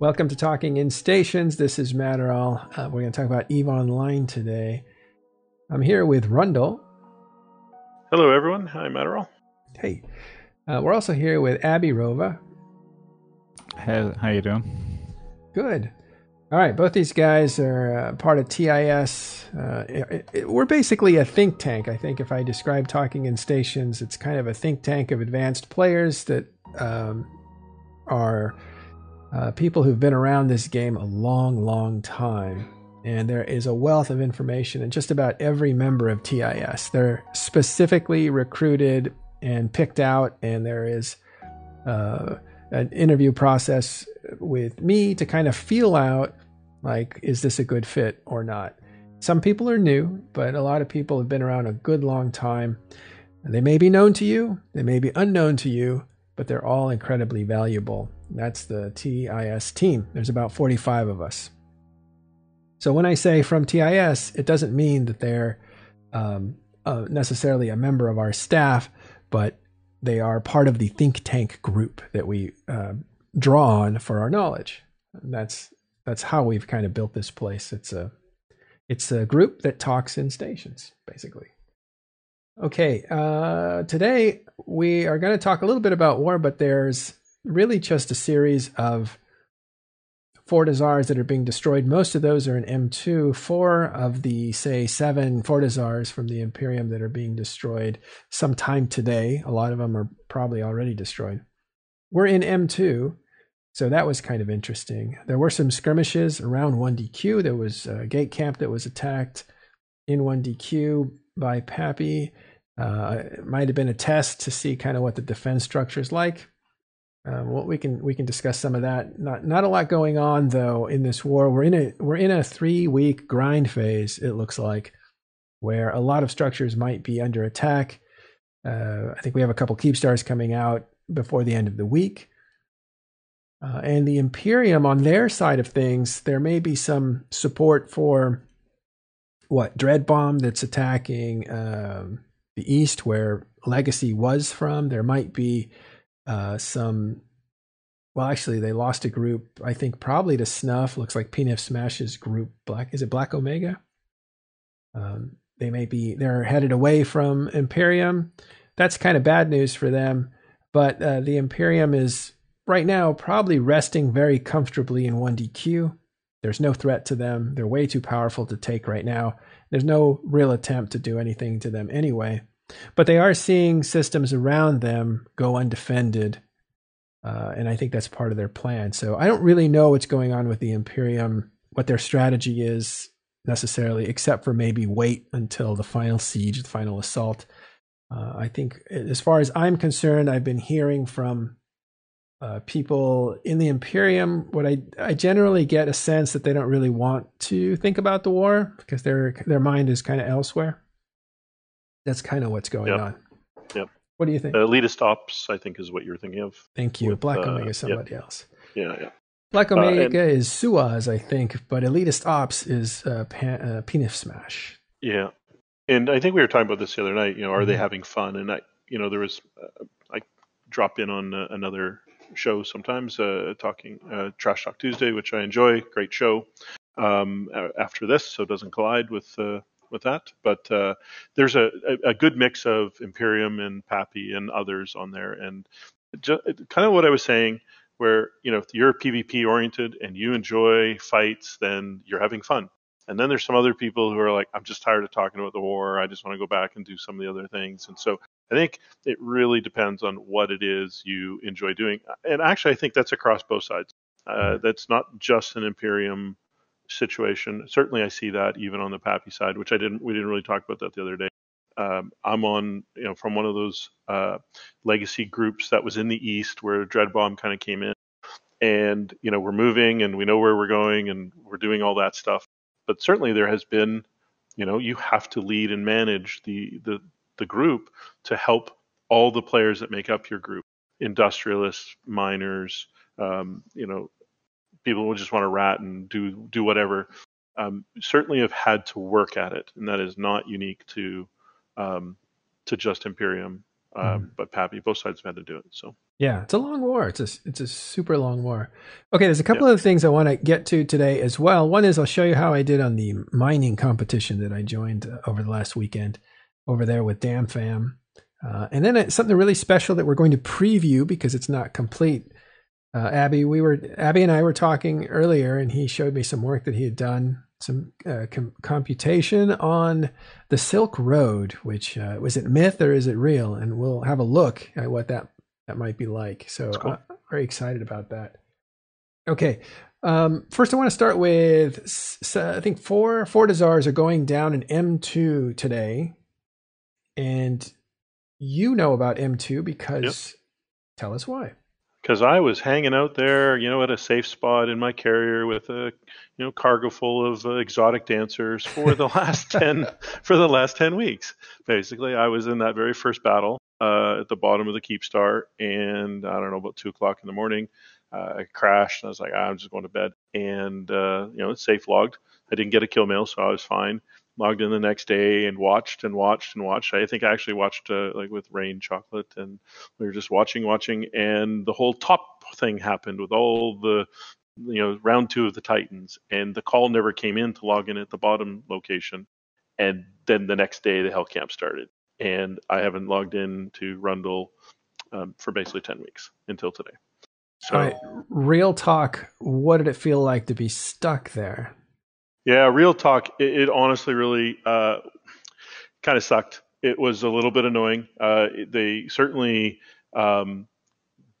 Welcome to Talking in Stations. This is Matterall. We're going to talk about EVE Online today. I'm here with Rundle. Hello, everyone. Hi, Matterall. Hey. We're also here with Abby Rova. Hey, how you doing? Good. All right. Both these guys are part of TIS. We're basically a think tank. I think if I describe Talking in Stations, it's kind of a think tank of advanced players that are people who've been around this game a long, long time. And there is a wealth of information in just about every member of TIS. They're specifically recruited and picked out, and there is an interview process with me to kind of feel out, like, is this a good fit or not? Some people are new, but a lot of people have been around a good long time. They may be known to you, they may be unknown to you, but they're all incredibly valuable. That's the TIS team. There's about 45 of us. So when I say from TIS, it doesn't mean that they're necessarily a member of our staff, but they are part of the think tank group that we draw on for our knowledge. And that's how we've kind of built this place. It's a group that talks in stations, basically. Okay, today we are going to talk a little bit about war, but there's really just a series of Fortizars that are being destroyed. Most of those are in M2. 4 of the, say, 7 Fortizars from the Imperium that are being destroyed sometime today. A lot of them are probably already destroyed. We're in M2, so that was kind of interesting. There were some skirmishes around 1DQ. There was a gate camp that was attacked in 1DQ by Pappy. It might have been a test to see kind of what the defense structure is like. Well, we can discuss some of that. Not a lot going on though in this war. We're in a 3-week grind phase. It looks like, where a lot of structures might be under attack. I think we have a couple keep stars coming out before the end of the week. And the Imperium on their side of things, there may be some support for Dreadbomb that's attacking the east where Legacy was from. There might be. Actually, they lost a group, I think probably to Snuff. Looks like PNF Smash's group, Black Omega? They're headed away from Imperium. That's kind of bad news for them, but the Imperium is right now probably resting very comfortably in 1DQ. There's no threat to them. They're way too powerful to take right now. There's no real attempt to do anything to them anyway. But they are seeing systems around them go undefended, and I think that's part of their plan. So I don't really know what's going on with the Imperium, what their strategy is necessarily, except for maybe wait until the final siege, the final assault. I think as far as I'm concerned, I've been hearing from people in the Imperium, I generally get a sense that they don't really want to think about the war because their mind is kind of elsewhere. That's kind of what's going on. Yep. What do you think? Elitist Ops, I think, is what you're thinking of. Thank you. With, Black Omega is somebody else. Yeah. Black Omega is Suaz, I think, but Elitist Ops is Penis Smash. Yeah. And I think we were talking about this the other night, are they having fun? And I drop in on another show sometimes, talking Trash Talk Tuesday, which I enjoy. Great show. After this, so it doesn't collide with that, but there's a good mix of Imperium and Pappy and others on there, and kind of what I was saying, where if you're PvP oriented and you enjoy fights, then you're having fun. And then there's some other people who are like, I'm just tired of talking about the war, I just want to go back and do some of the other things. And so I think it really depends on what it is you enjoy doing. And actually I think that's across both sides. That's not just an Imperium situation. Certainly I see that even on the Pappy side, which we didn't really talk about that the other day. I'm on, from one of those Legacy groups that was in the east where Dreadbomb kind of came in, and we're moving and we know where we're going and we're doing all that stuff. But certainly there has been, you have to lead and manage the group to help all the players that make up your group. Industrialists, miners, people who just want to rat and do whatever, certainly have had to work at it, and that is not unique to just Imperium. But Pappy, both sides had to do it. So yeah, it's a long war. It's a super long war. Okay, there's a couple other things I want to get to today as well. One is I'll show you how I did on the mining competition that I joined over the last weekend over there with Dam Fam. And then something really special that we're going to preview because it's not complete. Abby and I were talking earlier, and he showed me some work that he had done, some computation on the Silk Road, which was it myth or is it real? And we'll have a look at what that might be like. So cool. Very excited about that. Okay, first I want to start with I think four Fortizars are going down in M2 today, and you know about M2 because tell us why. Because I was hanging out there, you know, at a safe spot in my carrier with a, you know, cargo full of exotic dancers for the last 10 weeks. Basically, I was in that very first battle at the bottom of the Keep Star, and I don't know, about 2 o'clock in the morning, I crashed, and I was like, I'm just going to bed. And you know, it's safe logged. I didn't get a kill mail, so I was fine. Logged in the next day and watched. I think I actually watched like with Rain Chocolate, and we were just watching, and the whole top thing happened with all the, you know, round two of the Titans, and the call never came in to log in at the bottom location. And then the next day the Hell Camp started, and I haven't logged in to Rundle for basically 10 weeks until today. So, all right, real talk, what did it feel like to be stuck there? Yeah, real talk. It honestly really kind of sucked. It was a little bit annoying. They certainly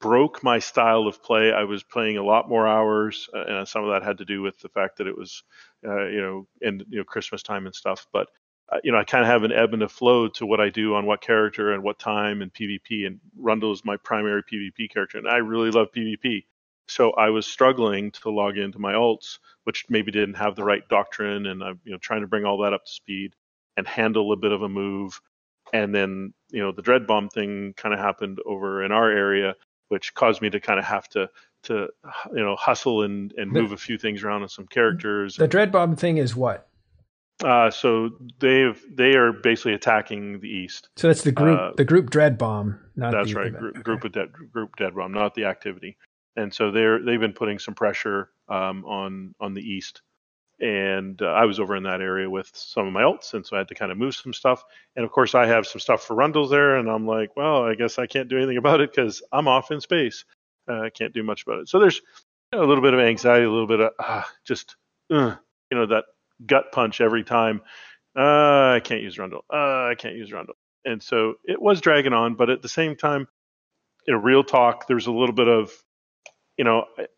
broke my style of play. I was playing a lot more hours, and some of that had to do with the fact that it was, Christmas time and stuff. But I kind of have an ebb and a flow to what I do on what character and what time and PvP. And Rundle is my primary PvP character, and I really love PvP. So I was struggling to log into my alts, which maybe didn't have the right doctrine, and I'm trying to bring all that up to speed and handle a bit of a move. And then the Dreadbomb thing kind of happened over in our area, which caused me to kind of have to hustle and move a few things around on some characters. The Dreadbomb thing is what? So they are basically attacking the east. So that's the group Dreadbomb, not that's the right event. Group Dreadbomb, not the activity. And so they've been putting some pressure on the east, and I was over in that area with some of my alts, and so I had to kind of move some stuff. And of course, I have some stuff for Rundles there, and I'm like, well, I guess I can't do anything about it because I'm off in space. I can't do much about it. So there's a little bit of anxiety, a little bit of that gut punch every time. I can't use Rundle. I can't use Rundle. And so it was dragging on, but at the same time, real talk, there's a little bit of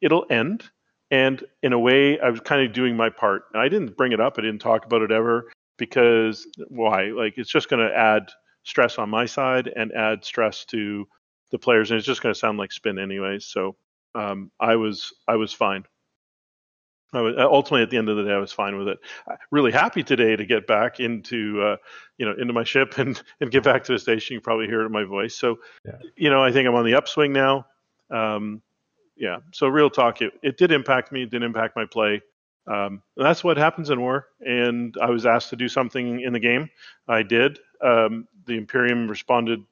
it'll end. And in a way, I was kind of doing my part. I didn't bring it up. I didn't talk about it ever because why? Like, it's just going to add stress on my side and add stress to the players. And it's just going to sound like spin anyways. So I was fine. Ultimately, at the end of the day, I was fine with it. Really happy today to get back into my ship and get back to the station. You probably hear it in my voice. So, I think I'm on the upswing now. Yeah. So real talk, it did impact me. It didn't impact my play. That's what happens in war. And I was asked to do something in the game. I did. The Imperium responded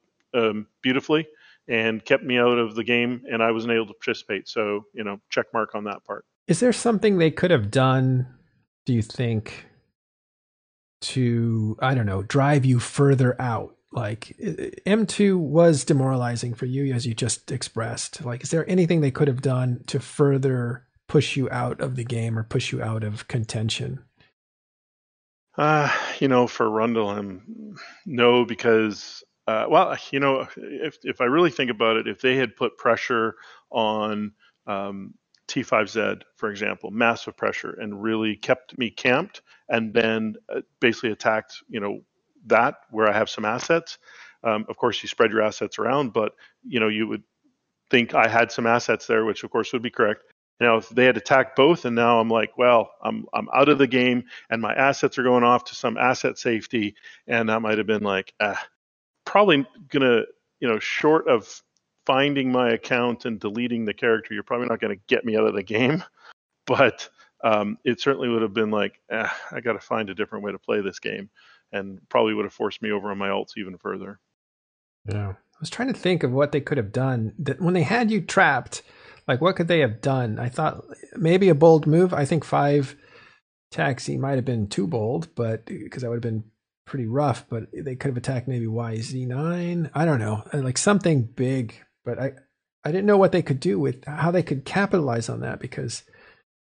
beautifully and kept me out of the game, and I wasn't able to participate. So, check mark on that part. Is there something they could have done, do you think, to, I don't know, drive you further out? Like, M2 was demoralizing for you, as you just expressed. Like, is there anything they could have done to further push you out of the game or push you out of contention? For Rundle, no, because, if I really think about it, if they had put pressure on T5Z, for example, massive pressure, and really kept me camped and then basically attacked, that where I have some assets, of course you spread your assets around, but you would think I had some assets there, which of course would be correct. Now if they had attacked both, and now I'm like, well, I'm out of the game and my assets are going off to some asset safety, and that might have been like probably gonna, short of finding my account and deleting the character, you're probably not going to get me out of the game, but it certainly would have been like, I got to find a different way to play this game, and probably would have forced me over on my alts even further. Yeah, was trying to think of what they could have done. That when they had you trapped, like what could they have done? I thought maybe a bold move. I think 5 taxi might have been too bold, but because that would have been pretty rough. But they could have attacked maybe YZ9. I don't know, like something big. But I didn't know what they could do with how they could capitalize on that, because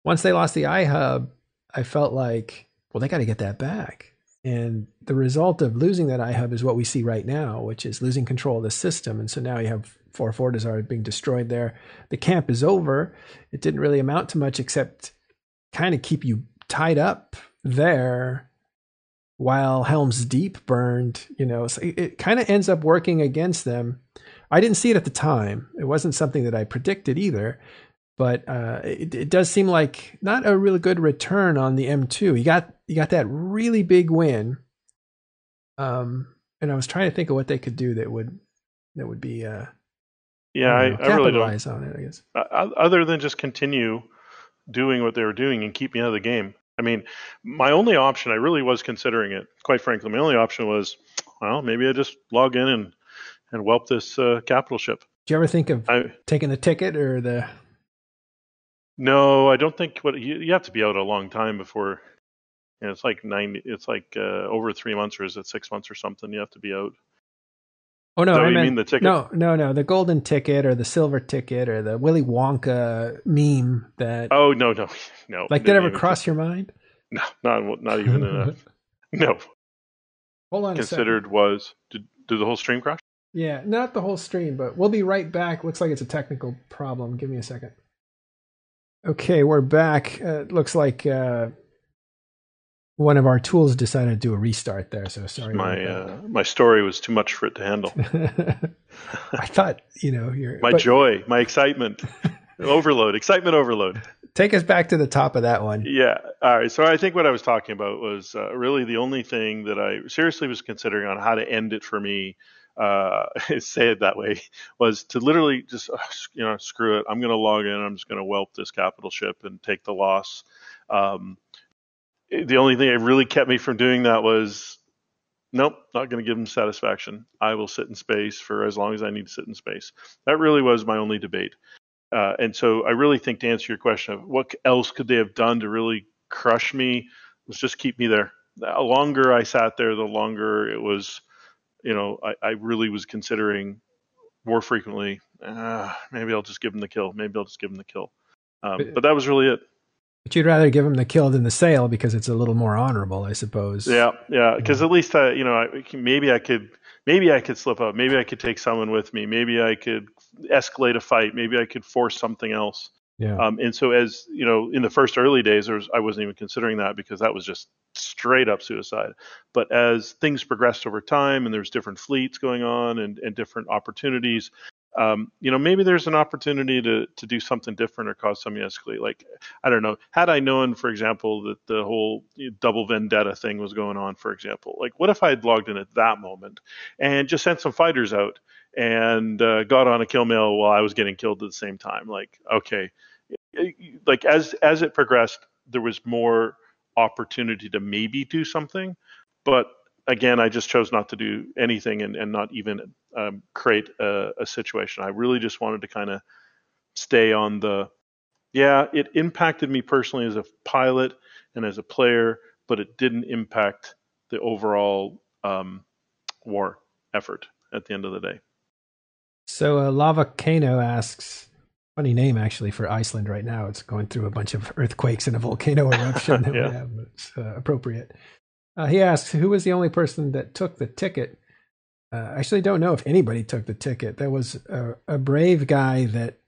once they lost the iHub, I felt like, well, they got to get that back. And the result of losing that iHub is what we see right now, which is losing control of the system. And so now you have 4 Fortizar being destroyed there. The camp is over. It didn't really amount to much except kind of keep you tied up there while Helm's Deep burned. You know, so it kind of ends up working against them. I didn't see it at the time. It wasn't something that I predicted either. But it does seem like not a really good return on the M2. You got that really big win, and I was trying to think of what they could do that would be I really don't on it, I guess, other than just continue doing what they were doing and keep me out of the game. I mean, my only option, I really was considering it, quite frankly. My only option was, well, maybe I just log in and whelp this capital ship. Do you ever think of taking the ticket or the? No, I don't think. What you have to be out a long time before, you know, it's like 90. It's like over 3 months, or is it 6 months or something? You have to be out. Oh no, I mean the ticket. No, the golden ticket or the silver ticket or the Willy Wonka meme that. Oh no. Like that ever crossed your mind? No, not even enough. No. Hold on. Considered a second. Did the whole stream crash? Yeah, not the whole stream, but we'll be right back. Looks like it's a technical problem. Give me a second. Okay, we're back. Looks like one of our tools decided to do a restart there, so sorry. My story was too much for it to handle. I thought, you know, joy, my excitement, excitement overload. Take us back to the top of that one. Yeah, all right. So I think what I was talking about was really the only thing that I seriously was considering on how to end it for me, say it that way, was to literally just, you know, screw it. I'm going to log in. I'm just going to whelp this capital ship and take the loss. The only thing that really kept me from doing that was, nope, not going to give them satisfaction. I will sit in space for as long as I need to sit in space. That really was my only debate. And so I really think, to answer your question of what else could they have done to really crush me, was just keep me there. The longer I sat there, the longer it was. You know, I really was considering more frequently, maybe I'll just give him the kill. But that was really it. But you'd rather give him the kill than the sale, because it's a little more honorable, I suppose. Yeah. Because at least, you know, maybe I could slip up. Maybe I could take someone with me. Maybe I could escalate a fight. Maybe I could force something else. Yeah. And so, as you know, in the first early days, I wasn't even considering that, because that was just straight up suicide. But as things progressed over time, and there's different fleets going on and different opportunities, you know, maybe there's an opportunity to do something different or cause something escalate. Like, I don't know, had I known, for example, that the whole double vendetta thing was going on, for example, like what if I had logged in at that moment and just sent some fighters out and got on a kill mail while I was getting killed at the same time? Like, okay. Like as it progressed, there was more opportunity to maybe do something, but again, I just chose not to do anything and not even create a situation. I really just wanted to kind of stay on it impacted me personally as a pilot and as a player, but it didn't impact the overall war effort at the end of the day. So Lavacano asks, funny name, actually, for Iceland right now. It's going through a bunch of earthquakes and a volcano eruption that we have. It's appropriate. He asks, who was the only person that took the ticket? Actually, don't know if anybody took the ticket. There was a brave guy that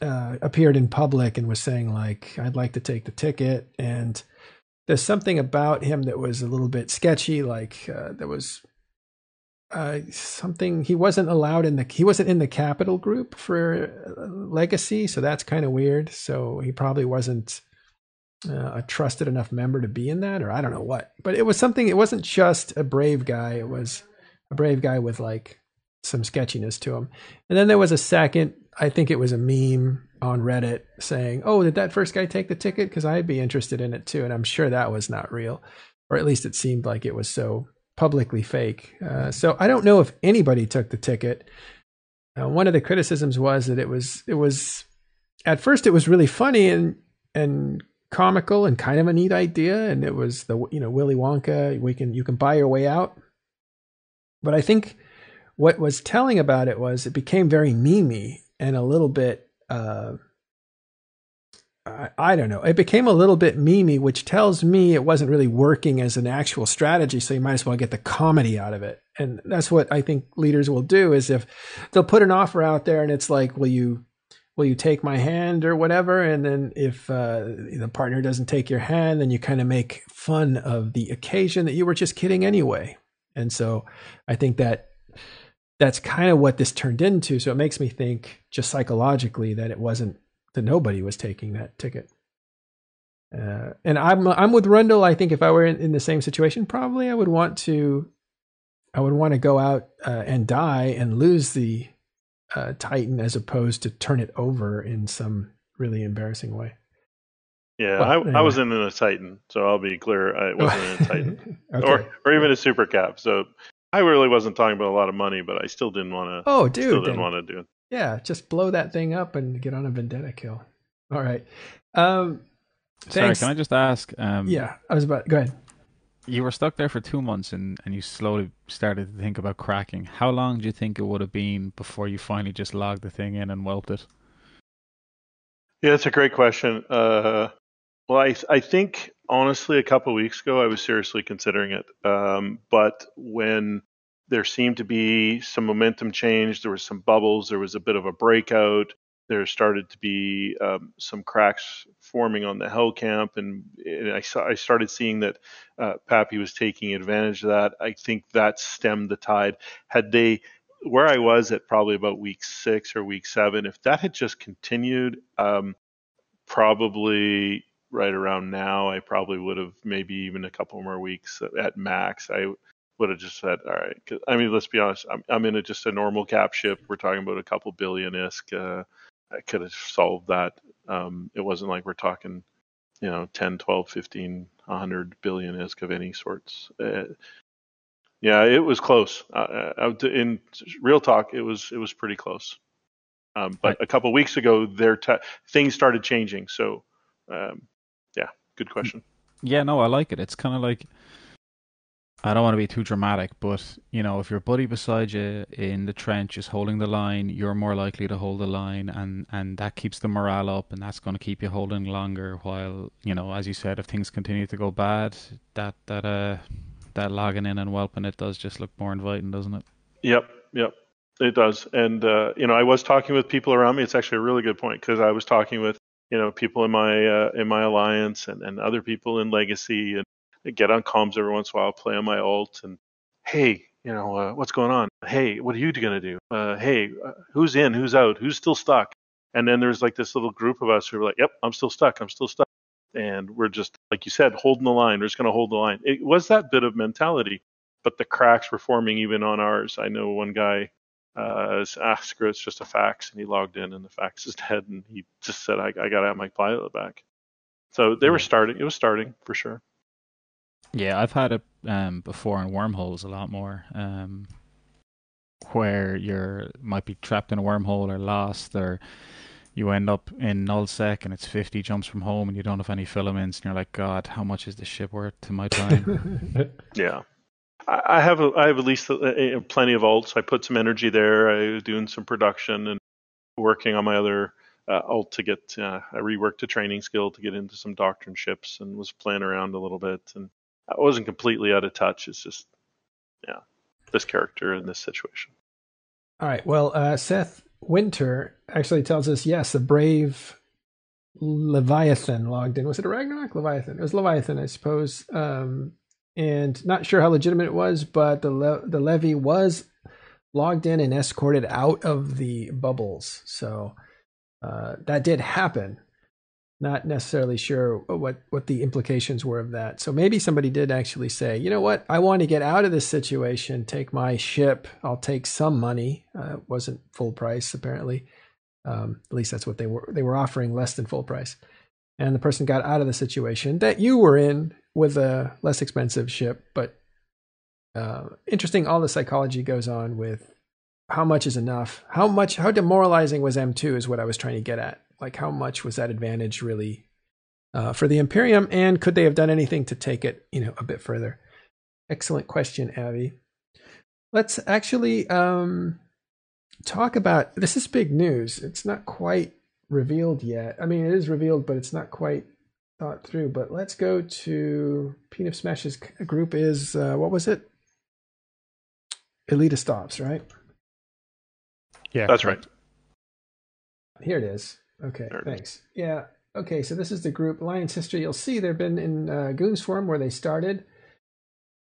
appeared in public and was saying, like, I'd like to take the ticket. And there's something about him that was a little bit sketchy. Like, there was something, he wasn't in the capital group for Legacy, so that's kind of weird. So he probably wasn't a trusted enough member to be in that, or I don't know what. But it was something. It wasn't just a brave guy. It was a brave guy with like some sketchiness to him. And then there was a second. I think it was a meme on Reddit saying, "Oh, did that first guy take the ticket? Because I'd be interested in it too." And I'm sure that was not real, or at least it seemed like it was so publicly fake. So I don't know if anybody took the ticket. One of the criticisms was that it was at first it was really funny and comical and kind of a neat idea, and it was the, you know, Willy Wonka, you can buy your way out. But I think what was telling about it was it became very meme-y and a little bit I don't know. It became a little bit meme-y, which tells me it wasn't really working as an actual strategy, so you might as well get the comedy out of it. And that's what I think leaders will do, is if they'll put an offer out there and it's like, will you take my hand or whatever? And then if the partner doesn't take your hand, then you kind of make fun of the occasion that you were just kidding anyway. And so I think that that's kind of what this turned into. So it makes me think just psychologically that it wasn't, that nobody was taking that ticket. And I'm with Rundle. I think if I were in the same situation, probably I would want to go out and die and lose the Titan as opposed to turn it over in some really embarrassing way. Yeah, well, anyway. I wasn't in a Titan, so I'll be clear. I wasn't in a Titan. Okay. Or even a super cap. So I really wasn't talking about a lot of money, but I still didn't want to. Oh, dude. Still didn't want to do it. Yeah, just blow that thing up and get on a vendetta kill. All right. Sorry, can I just ask? Yeah, I was about... Go ahead. You were stuck there for 2 months and you slowly started to think about cracking. How long do you think it would have been before you finally just logged the thing in and whelped it? Yeah, that's a great question. Well, I think, honestly, a couple of weeks ago, I was seriously considering it. But when there seemed to be some momentum change, there was some bubbles, there was a bit of a breakout, there started to be some cracks forming on the hell camp, and I started seeing that Pappy was taking advantage of that. I think that stemmed the tide. Had they, where I was at probably about week 6 or week 7, if that had just continued, probably right around now, I probably would have maybe even a couple more weeks at max. I would have just said, all right, 'cause, I mean, let's be honest, I'm in just a normal cap ship. We're talking about a couple billion-esque. I could have solved that. It wasn't like we're talking, you know, 10, 12, 15, 100 billion-esque of any sorts. Yeah, it was close. In real talk, it was pretty close. But a couple of weeks ago, things started changing. So, yeah, good question. Yeah, no, I like it. It's kind of like, I don't want to be too dramatic, but, you know, if your buddy beside you in the trench is holding the line, you're more likely to hold the line, and that keeps the morale up, and that's going to keep you holding longer while, you know, as you said, if things continue to go bad, that logging in and whelping it does just look more inviting, doesn't it? Yep. It does. And, you know, I was talking with people around me. It's actually a really good point, because I was talking with, you know, people in my alliance and other people in Legacy, and get on comms every once in a while, play on my alt, and hey, you know, what's going on? Hey, what are you going to do? Hey, who's in? Who's out? Who's still stuck? And then there's like this little group of us who were like, yep, I'm still stuck. And we're just, like you said, holding the line. We're just going to hold the line. It was that bit of mentality, but the cracks were forming even on ours. I know one guy, screw it, it's just a fax. And he logged in and the fax is dead. And he just said, I got to have my pilot back. So they were starting. It was starting for sure. Yeah, I've had it before in wormholes a lot more, where you might be trapped in a wormhole or lost, or you end up in nullsec and it's 50 jumps from home and you don't have any filaments, and you're like, God, how much is this ship worth to my time? Yeah. I have at least plenty of alts. I put some energy there. I was doing some production and working on my other alt to get, I reworked a training skill to get into some doctrine ships and was playing around a little bit, and I wasn't completely out of touch. It's just, yeah, this character in this situation. All right. Well, Seth Winter actually tells us, yes, the brave Leviathan logged in. Was it a Ragnarok? Leviathan. It was Leviathan, I suppose. And not sure how legitimate it was, but the Levy was logged in and escorted out of the bubbles. So that did happen. Not necessarily sure what the implications were of that. So maybe somebody did actually say, you know what, I want to get out of this situation, take my ship, I'll take some money. It wasn't full price, apparently. At least that's what they were offering, less than full price. And the person got out of the situation that you were in with a less expensive ship, but interesting all the psychology goes on with how much is enough, how demoralizing was M2 is what I was trying to get at. Like, how much was that advantage really for the Imperium, and could they have done anything to take it, you know, a bit further? Excellent question, Abby. Let's actually talk about, this is big news. It's not quite revealed yet. I mean, it is revealed, but it's not quite thought through. But let's go to Peanut Smash's group is, what was it? Elitist Ops, right? Yeah, that's right. Here it is. Okay, thanks. Yeah, okay, so this is the group Alliance history. You'll see they've been in Goonswarm where they started.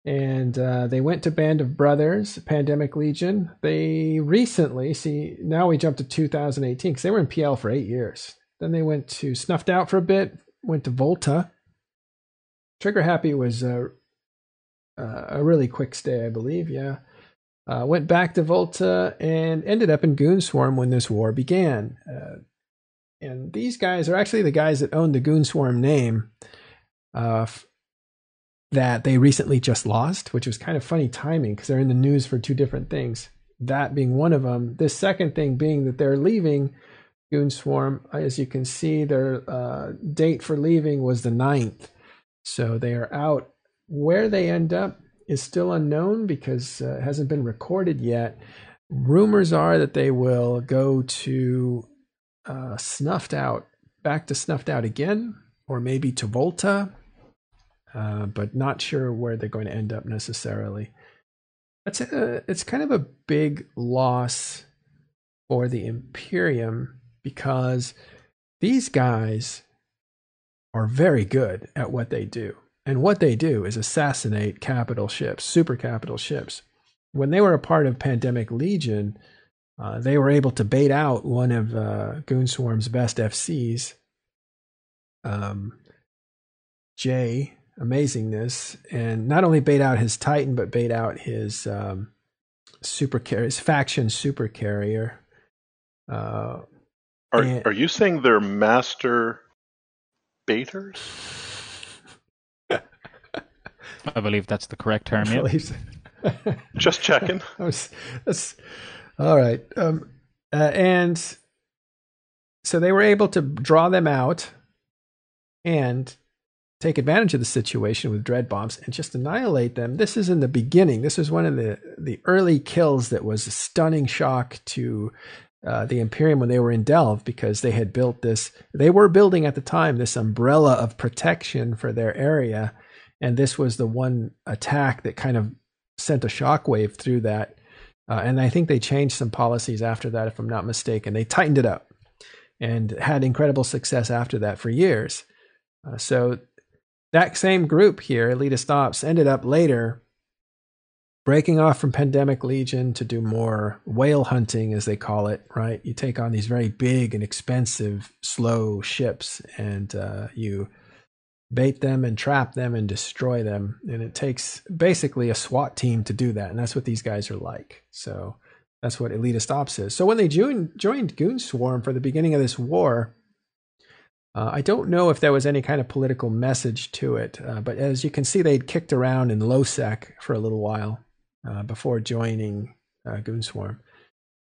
And they went to Band of Brothers, Pandemic Legion. They recently, see, now we jumped to 2018 because they were in PL for 8 years. Then they went to Snuffed Out for a bit, went to Volta. Trigger Happy was a really quick stay, I believe, yeah. Went back to Volta and ended up in Goonswarm when this war began. And these guys are actually the guys that owned the Goonswarm name that they recently just lost, which was kind of funny timing because they're in the news for two different things. That being one of them. This second thing being that they're leaving Goonswarm. As you can see, their date for leaving was the 9th. So they are out. Where they end up is still unknown because it hasn't been recorded yet. Rumors are that they will go to Snuffed Out, back to Snuffed Out again, or maybe to Volta, but not sure where they're going to end up necessarily. That's it's kind of a big loss for the Imperium because these guys are very good at what they do. And what they do is assassinate capital ships, super capital ships. When they were a part of Pandemic Legion, they were able to bait out one of Goonswarm's best FCs, Jay Amazingness, and not only bait out his Titan, but bait out his his faction super carrier. Are you saying they're master baiters? I believe that's the correct term. Yeah. So. Just checking. All right. And so they were able to draw them out and take advantage of the situation with dread bombs and just annihilate them. This is in the beginning. This was one of the early kills that was a stunning shock to the Imperium when they were in Delve, because they had built this. They were building at the time this umbrella of protection for their area. And this was the one attack that kind of sent a shockwave through that. And I think they changed some policies after that, if I'm not mistaken. They tightened it up and had incredible success after that for years. So that same group here, Elitist Ops, ended up later breaking off from Pandemic Legion to do more whale hunting, as they call it, right? You take on these very big and expensive, slow ships, and you bait them and trap them and destroy them. And it takes basically a SWAT team to do that. And that's what these guys are like. So that's what Elitist Ops is. So when they joined Goonswarm for the beginning of this war, I don't know if there was any kind of political message to it. But as you can see, they'd kicked around in LOSEC for a little while before joining Goonswarm.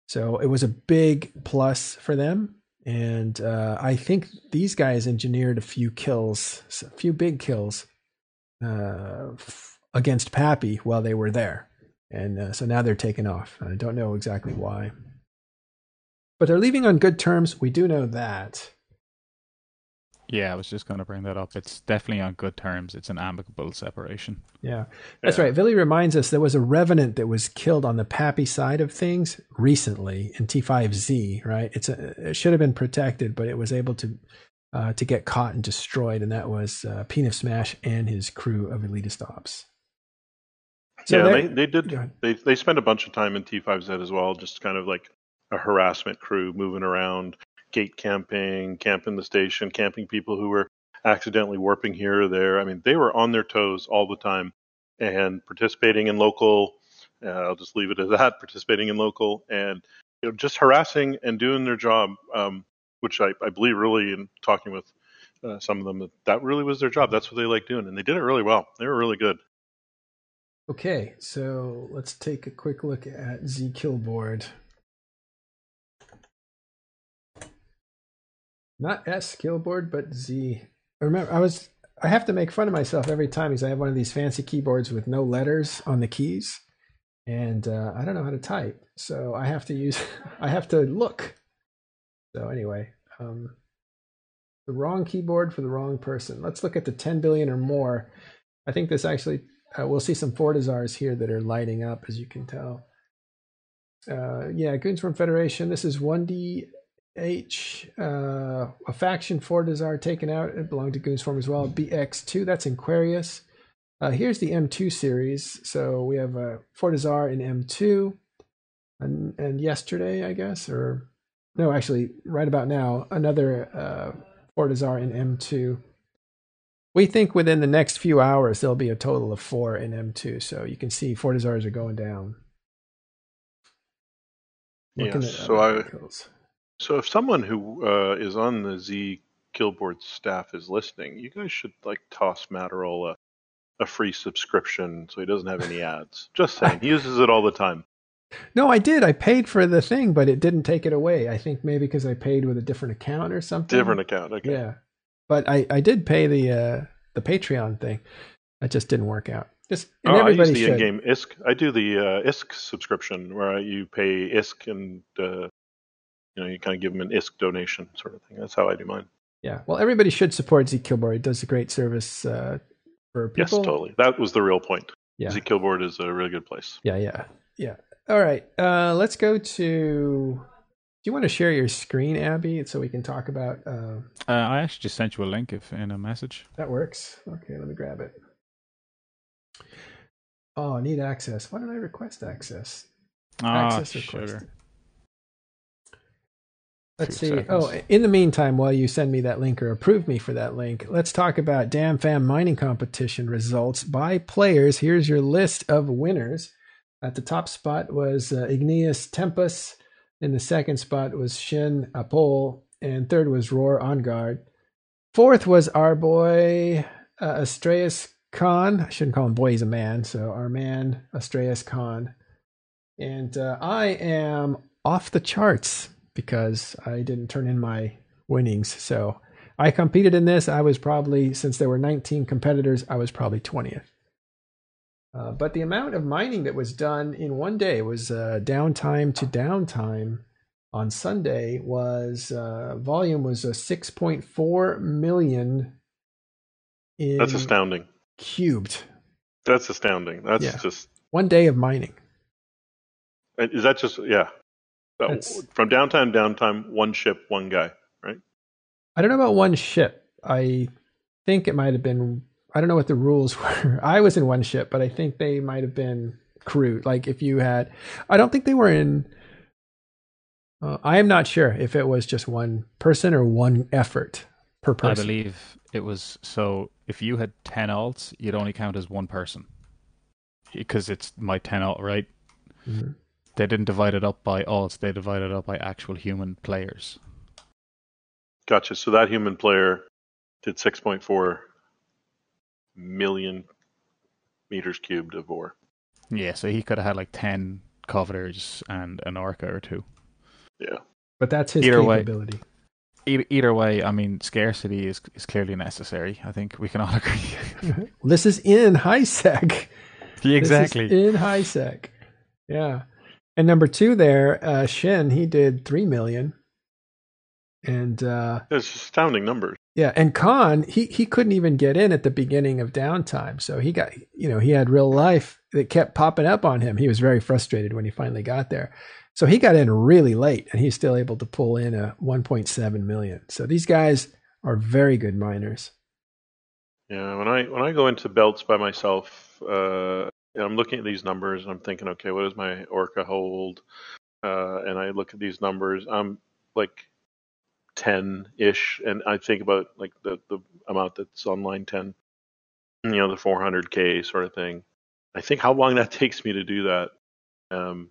So it was a big plus for them. And I think these guys engineered a few big kills against Pappy while they were there. And so now they're taking off. I don't know exactly why. But they're leaving on good terms. We do know that. Yeah, I was just going to bring that up. It's definitely on good terms. It's an amicable separation. Yeah, that's right. Villy reminds us there was a revenant that was killed on the Pappy side of things recently in T5Z, right? It should have been protected, but it was able to get caught and destroyed, and that was Peanut Smash and his crew of Elitist Ops. So yeah, they spent a bunch of time in T5Z as well, just kind of like a harassment crew moving around. Gate camping, camping the station, camping people who were accidentally warping here or there. I mean, they were on their toes all the time and participating in local, I'll just leave it at that, participating in local and, you know, just harassing and doing their job, which I believe really in talking with some of them, that really was their job. That's what they liked doing. And they did it really well. They were really good. Okay, so let's take a quick look at ZKillboard. Not ZKillboard, but Z. Remember, I have to make fun of myself every time because I have one of these fancy keyboards with no letters on the keys, and I don't know how to type, so I have to use, I have to look. So anyway, the wrong keyboard for the wrong person. Let's look at the 10 billion or more. I think this actually, we'll see some Fortizars here that are lighting up, as you can tell. Yeah, Goonswarm Federation. This is 1D. H, a faction Fortizar taken out. It belonged to Goonswarm as well. BX2, that's Inquarius. Here's the M2 series. So we have a Fortizar in M2. And yesterday, I guess, or no, actually, right about now, another Fortizar in M2. We think within the next few hours, there'll be a total of 4 in M2. So you can see Fortizars are going down. Looking yeah, so articles. So if someone who is on the ZKillboard staff is listening, you guys should like toss Matterall a free subscription so he doesn't have any ads. Just saying, he uses it all the time. No, I did. I paid for the thing, but it didn't take it away. I think maybe because I paid with a different account or something. Different account, okay. Yeah, but I did pay the Patreon thing. It just didn't work out. Just, and everybody I use the in-game ISK. I do the ISK subscription where you pay ISK and. You know, you kind of give them an ISK donation sort of thing. That's how I do mine. Yeah. Well, everybody should support ZKillboard. It does a great service for people. Yes, totally. That was the real point. Yeah. ZKillboard is a really good place. Yeah, yeah, yeah. All right. Let's go to... Do you want to share your screen, Abby, so we can talk about... I actually just sent you a link in a message. That works. Okay, let me grab it. Oh, need access. Why did I request access? Oh, access request. Sure. Let's see. Seconds. Oh, in the meantime, while you send me that link or approve me for that link, let's talk about Dam Fam mining competition results by players. Here's your list of winners. At the top spot was Igneous Tempus. In the second spot was Shin Apol. And third was Roar OnGuard. Fourth was our boy Astraeus Khan. I shouldn't call him boy, he's a man. So our man, Astraeus Khan. And I am off the charts. Because I didn't turn in my winnings. So I competed in this. I was probably, since there were 19 competitors, I was probably 20th. But the amount of mining that was done in one day was downtime to downtime. On Sunday was, volume was a 6.4 million. In That's astounding. Cubed. That's astounding. That's yeah. Just. One day of mining. Is that just, yeah. So that's, from downtime to downtime, one ship, one guy, right? I don't know about one ship. I think it might have been, I don't know what the rules were. I was in one ship, but I think they might have been crew. Like if you had, I don't think they were in, I am not sure if it was just one person or one effort per person. I believe it was, so if you had 10 alts, you'd only count as one person. Because it's my 10 alt, right? Mm-hmm. They didn't divide it up by alts, they divided it up by actual human players. Gotcha. So that human player did 6.4 million meters cubed of ore. Yeah, so he could have had like 10 coveters and an orca or two. Yeah. But that's his capability. Either way, I mean, scarcity is clearly necessary. I think we can all agree. This is in high sec. Yeah, exactly. This is in high sec. Yeah. And number two there, Shin, he did 3 million. And that's astounding numbers. Yeah, and Khan, he couldn't even get in at the beginning of downtime. So he got, you know, he had real life that kept popping up on him. He was very frustrated when he finally got there. So he got in really late, and he's still able to pull in a 1.7 million. So these guys are very good miners. Yeah, when I go into belts by myself, I'm looking at these numbers and I'm thinking, okay, what does my orca hold? And I look at these numbers, I'm like 10-ish, and I think about like the amount that's on line 10, you know, the 400K sort of thing. I think how long that takes me to do that. And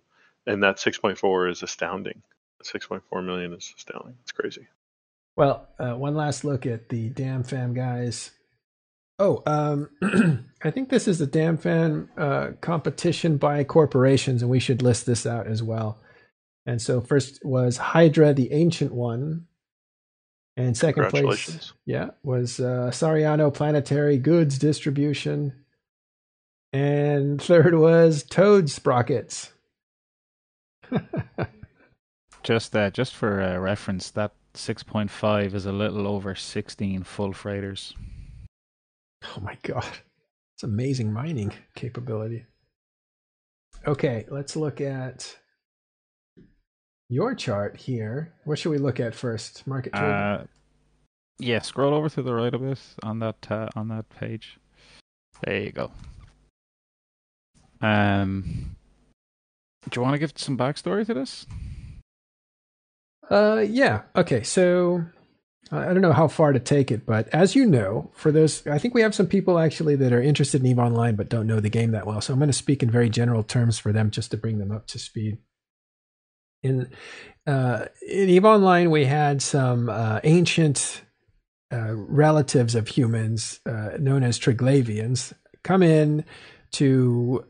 that 6.4 is astounding. 6.4 million is astounding. It's crazy. Well, one last look at the Dam Fam guys. Oh, I think this is the Dam Fam competition by corporations, and we should list this out as well. And so first was Hydra, the Ancient One. And second place, yeah, was Sariano Planetary Goods Distribution. And third was Toad Sprockets. Just for reference, that 6.5 is a little over 16 full freighters. Oh my God. It's amazing mining capability. Okay, let's look at your chart here. What should we look at first? Market trade? Yeah, scroll over to the right a bit on that page. There you go. Do you want to give some backstory to this? Yeah. Okay, so I don't know how far to take it, but as you know, for those, I think we have some people actually that are interested in EVE Online but don't know the game that well, so I'm going to speak in very general terms for them just to bring them up to speed. In EVE Online, we had some ancient relatives of humans known as Triglavians come in to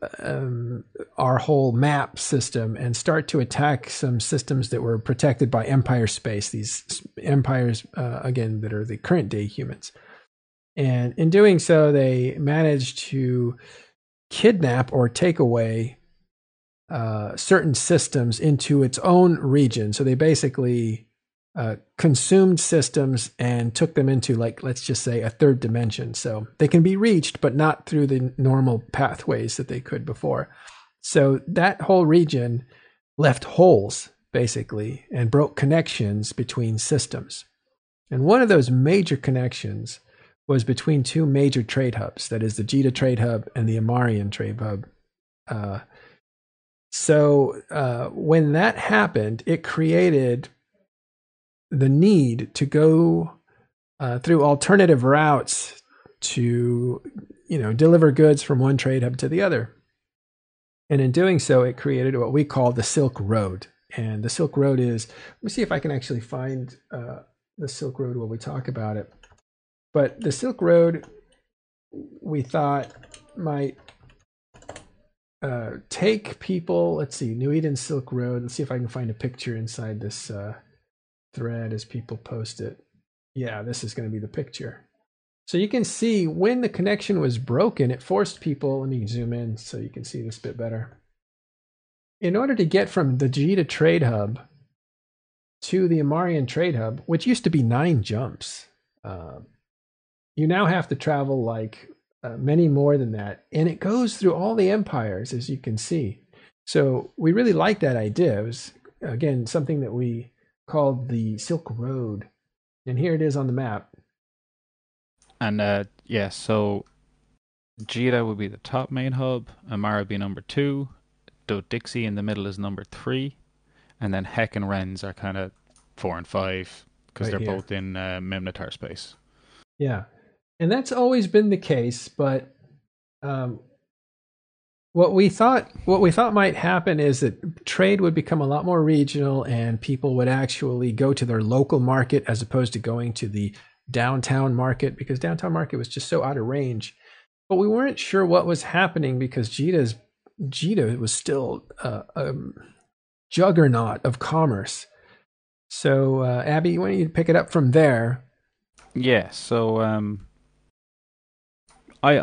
our whole map system and start to attack some systems that were protected by empire space, these empires, again, that are the current day humans. And in doing so, they managed to kidnap or take away certain systems into its own region. So they basically consumed systems and took them into, like, let's just say a third dimension. So they can be reached, but not through the normal pathways that they could before. So that whole region left holes, basically, and broke connections between systems. And one of those major connections was between two major trade hubs. That is the Jita trade hub and the Amarian trade hub. So when that happened, it created the need to go through alternative routes to, you know, deliver goods from one trade hub to the other. And in doing so, it created what we call the Silk Road. And the Silk Road is, let me see if I can actually find the Silk Road while we talk about it. But the Silk Road, we thought might take people, let's see, New Eden Silk Road. Let's see if I can find a picture inside this thread as people post it. Yeah, this is going to be the picture. So you can see when the connection was broken, it forced people, let me zoom in so you can see this bit better. In order to get from the Jita trade hub to the Amarian trade hub, which used to be 9 jumps, you now have to travel like many more than that. And it goes through all the empires, as you can see. So we really liked that idea. It was, again, something that we called the Silk Road. And here it is on the map. And yeah, so Jita would be the top main hub. Amarr would be number 2. Dodixie in the middle is number 3. And then Heck and Rens are kind of 4 and 5 because right, they're both in Minmatar space. Yeah. And that's always been the case, but what we thought might happen is that trade would become a lot more regional, and people would actually go to their local market as opposed to going to the downtown market, because downtown market was just so out of range. But we weren't sure what was happening, because Jita was still a juggernaut of commerce. So Abby, why don't you pick it up from there? Yeah, so I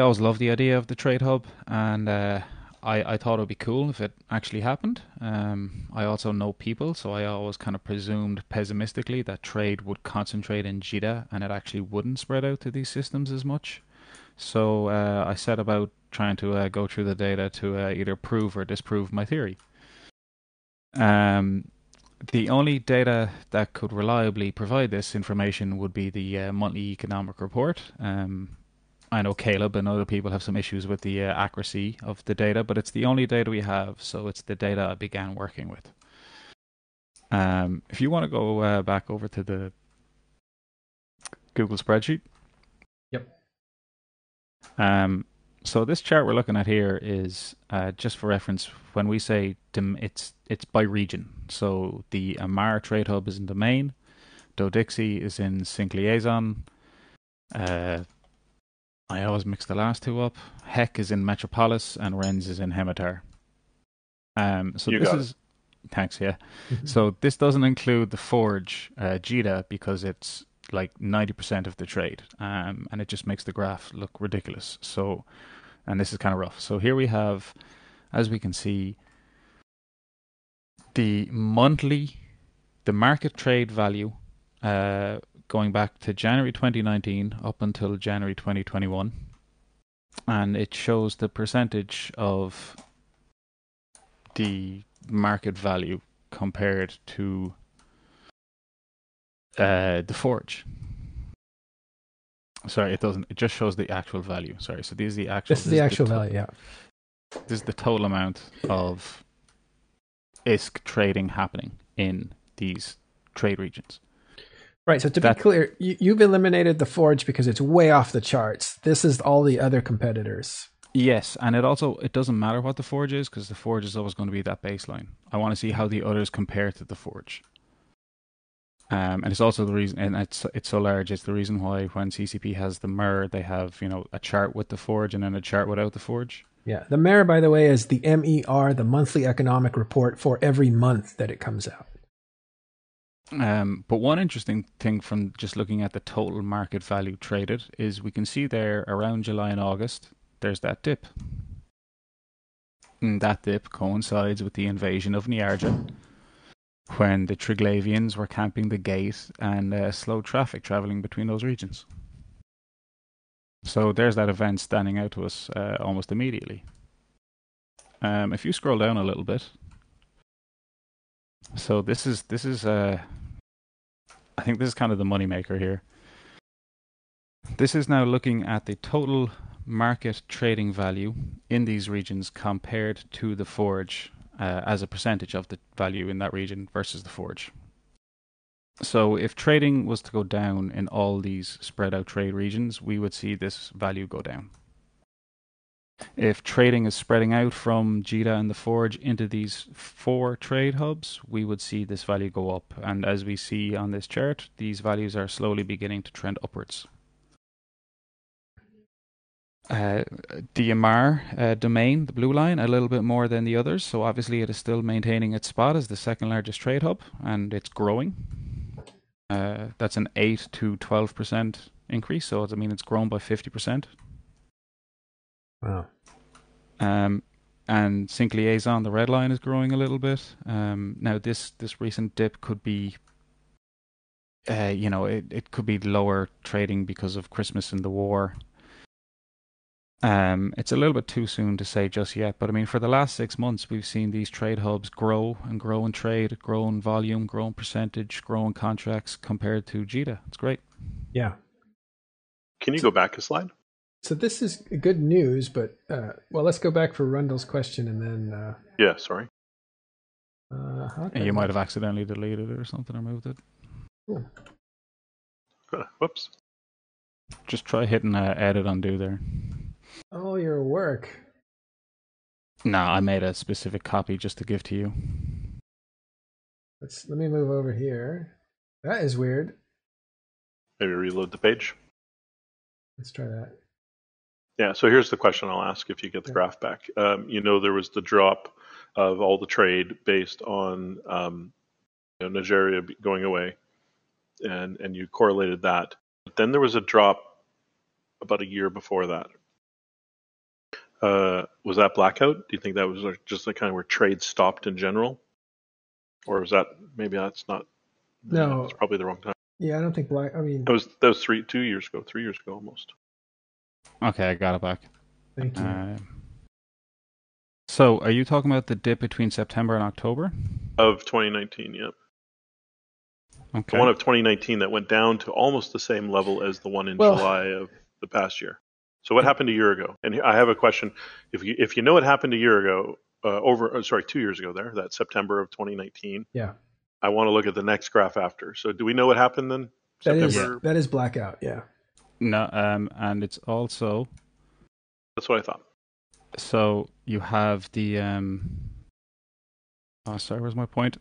always loved the idea of the trade hub, and I thought it would be cool if it actually happened. I also know people, so I always kind of presumed pessimistically that trade would concentrate in Jita, and it actually wouldn't spread out to these systems as much. So I set about trying to go through the data to either prove or disprove my theory. The only data that could reliably provide this information would be the Monthly Economic Report. I know Caleb and other people have some issues with the accuracy of the data, but it's the only data we have, so it's the data I began working with. If you want to go back over to the Google spreadsheet. Yep. So this chart we're looking at here is, just for reference, when we say it's by region. So the Amarr trade hub is in Domain, Dodixie is in Sinq Laison, I always mix the last two up. Heck is in Metropolis and Rens is in Hematar. So you this is... It. Thanks, yeah. So this doesn't include the Forge Jita because it's like 90% of the trade. And it just makes the graph look ridiculous. So, and this is kind of rough. So here we have, as we can see, the market trade value going back to January 2019 up until January 2021. And it shows the percentage of the market value compared to the Forge. Sorry, it doesn't. It just shows the actual value. Sorry, so these are the actual. This is the actual value. Yeah. This is the total amount of ISK trading happening in these trade regions. Right. So to be clear, you've eliminated the Forge because it's way off the charts. This is all the other competitors. Yes, and it doesn't matter what the Forge is because the Forge is always going to be that baseline. I want to see how the others compare to the Forge. And it's also the reason, and it's so large, it's the reason why when CCP has the MER, they have, you know, a chart with the Forge and then a chart without the Forge. Yeah, the MER, by the way, is the MER, the Monthly Economic Report for every month that it comes out. But one interesting thing from just looking at the total market value traded is we can see there around July and August, there's that dip. And that dip coincides with the invasion of Niarja, when the Triglavians were camping the gate and slowed traffic traveling between those regions. So there's that event standing out to us almost immediately. If you scroll down a little bit, so this is I think this is kind of the moneymaker here. This is now looking at the total market trading value in these regions compared to the Forge. As a percentage of the value in that region versus the Forge. So if trading was to go down in all these spread out trade regions, we would see this value go down. If trading is spreading out from Jita and the Forge into these four trade hubs, we would see this value go up. And as we see on this chart, these values are slowly beginning to trend upwards. The Amarr domain, the blue line, a little bit more than the others. So obviously it is still maintaining its spot as the second largest trade hub, and it's growing. That's an 8 to 12% increase. So I mean, it's grown by 50%. Wow. And Sinq Laison, the red line, is growing a little bit. Now this recent dip could be, you know, it could be lower trading because of Christmas and the war. It's a little bit too soon to say just yet, but I mean, for the last 6 months, we've seen these trade hubs grow and grow in trade, grow in volume, grow in percentage, grow in contracts compared to Jita. It's great. Yeah. Can you go back a slide? So this is good news, but, well, let's go back for Rundle's question and then... yeah, sorry. You might have accidentally deleted it or something or moved it. Cool. Whoops. Just try hitting edit undo there. All your work. No, I made a specific copy just to give to you. Let me move over here. That is weird. Maybe reload the page. Let's try that. Yeah, so here's the question I'll ask if you get the graph back. You know, there was the drop of all the trade based on you know, Nigeria going away, and you correlated that. But then there was a drop about a year before that. Was that blackout? Do you think that was just the kind of where trade stopped in general, or was that maybe that's not? No, it's probably the wrong time. Yeah, I don't think I mean, that was 2 years ago, 3 years ago almost. Okay, I got it back. Thank you. So, are you talking about the dip between September and October of 2019? Yep. Yeah. Okay. The one of 2019 that went down to almost the same level as the one in July of the past year. So what happened a year ago? And I have a question. If you know what happened a year ago, 2 years ago there, that September of 2019. Yeah. I want to look at the next graph after. So do we know what happened then? That is blackout, yeah. No, and it's also... That's what I thought. So you have the... Oh, sorry, where's my point?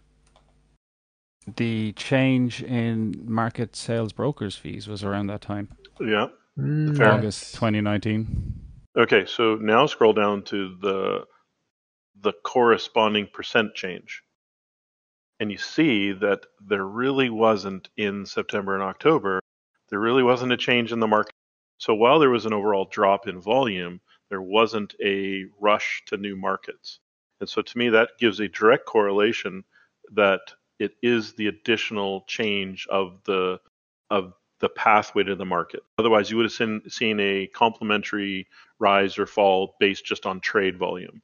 The change in market sales brokers fees was around that time. Yeah. August 2019. Okay, so now scroll down to the corresponding percent change. And you see that there really wasn't in September and October, there really wasn't a change in the market. So while there was an overall drop in volume, there wasn't a rush to new markets. And so to me, that gives a direct correlation that it is the additional change of the pathway to the market. Otherwise, you would have seen a complementary rise or fall based just on trade volume.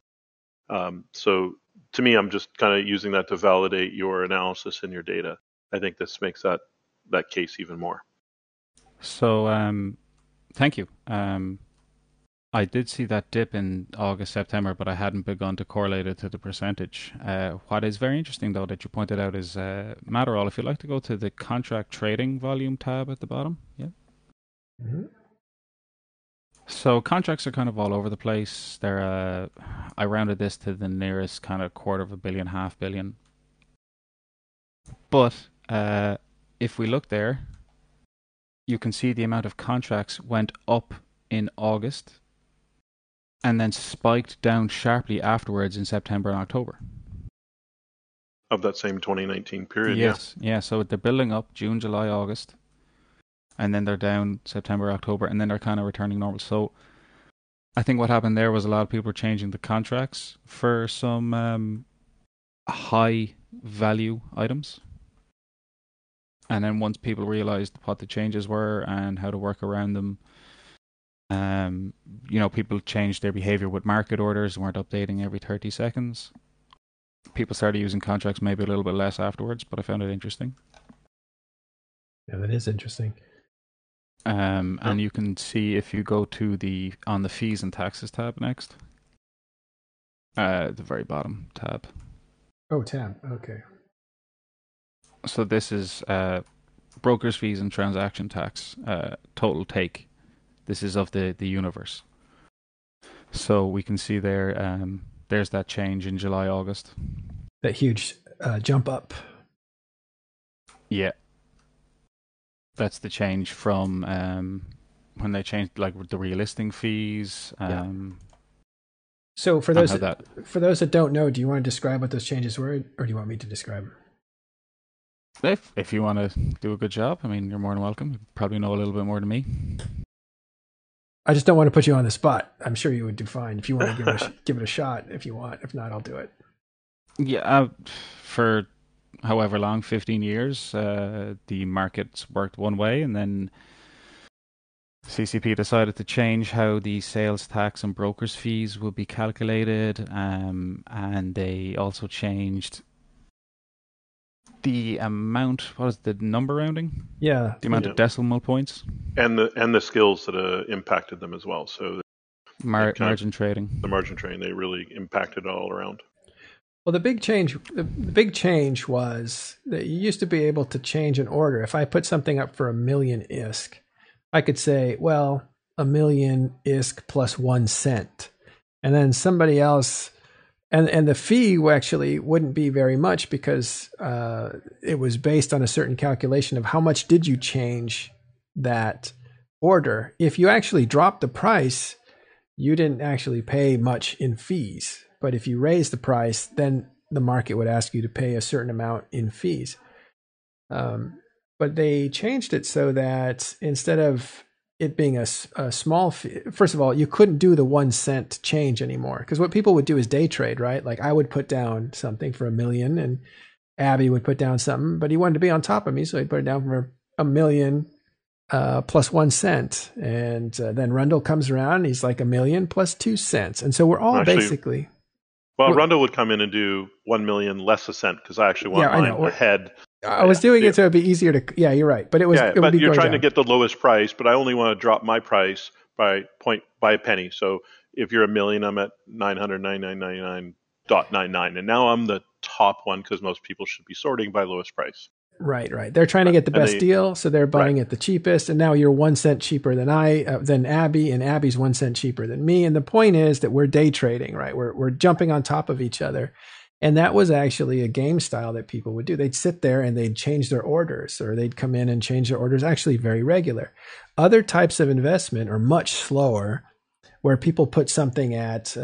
So to me, I'm just kind of using that to validate your analysis and your data. I think this makes that case even more. So thank you. I did see that dip in August, September, but I hadn't begun to correlate it to the percentage. What is very interesting, though, that you pointed out is, Matterall, if you'd like to go to the contract trading volume tab at the bottom. Yeah. Mm-hmm. So contracts are kind of all over the place. They're, I rounded this to the nearest kind of quarter of a billion, half billion. But if we look there, you can see the amount of contracts went up in August and then spiked down sharply afterwards in September and October. Of that same 2019 period, yes. Yeah, so they're building up June, July, August. And then they're down September, October, and then they're kind of returning normal. So I think what happened there was a lot of people were changing the contracts for some high value items. And then once people realized what the changes were and how to work around them, you know, people changed their behavior with market orders and weren't updating every 30 seconds. People started using contracts maybe a little bit less afterwards, but I found it interesting. Yeah, that is interesting. And you can see if you go to the fees and taxes tab next, the very bottom tab. Oh, tab. Okay. So this is brokers' fees and transaction tax total take. This is of the universe. So we can see there. There's that change in July, August. That huge jump up. Yeah. That's the change from when they changed like the relisting fees. Yeah. So for those that don't know, do you want to describe what those changes were, or do you want me to describe them? If you want to do a good job, I mean, you're more than welcome. You probably know a little bit more than me. I just don't want to put you on the spot. I'm sure you would do fine if you want to give it a shot. If you want, if not, I'll do it. Yeah, for however long, 15 years, the markets worked one way, and then CCP decided to change how the sales tax and brokers' fees would be calculated, and they also changed the amount, what is the number rounding? Yeah. The amount of decimal points. And the skills that impacted them as well. So margin trading. The margin trading, they really impacted all around. Well, the big change was that you used to be able to change an order. If I put something up for 1 million ISK, I could say, well, 1 million ISK plus 1 cent. And then somebody else, and the fee actually wouldn't be very much because it was based on a certain calculation of how much did you change that order. If you actually dropped the price, you didn't actually pay much in fees. But if you raise the price, then the market would ask you to pay a certain amount in fees. But they changed it so that instead of it being a small fee, first of all, you couldn't do the 1 cent change anymore. Because what people would do is day trade, right? Like I would put down something for 1 million and Abby would put down something, but he wanted to be on top of me. So he put it down for 1 million plus 1 cent. And then Rundle comes around and he's like 1 million plus 2 cents. And so we're all basically... Well, Rundle would come in and do 1 million less a cent because I actually want mine ahead. I was doing it so it'd be easier to. Yeah, you're right, but it was. Yeah, it but would be you're trying down to get the lowest price, but I only want to drop my price by a penny. So if you're 1 million, I'm at 999.99, and now I'm the top one because most people should be sorting by lowest price. Right. They're trying to get the best deal, so they're buying at the cheapest. And now you're 1 cent cheaper than Abby, and Abby's 1 cent cheaper than me. And the point is that we're day trading, right? We're jumping on top of each other, And that was actually a game style that people would do. They'd sit there and they'd change their orders, or they'd come in and change their orders, actually very regular. Other types of investment are much slower, where people put something at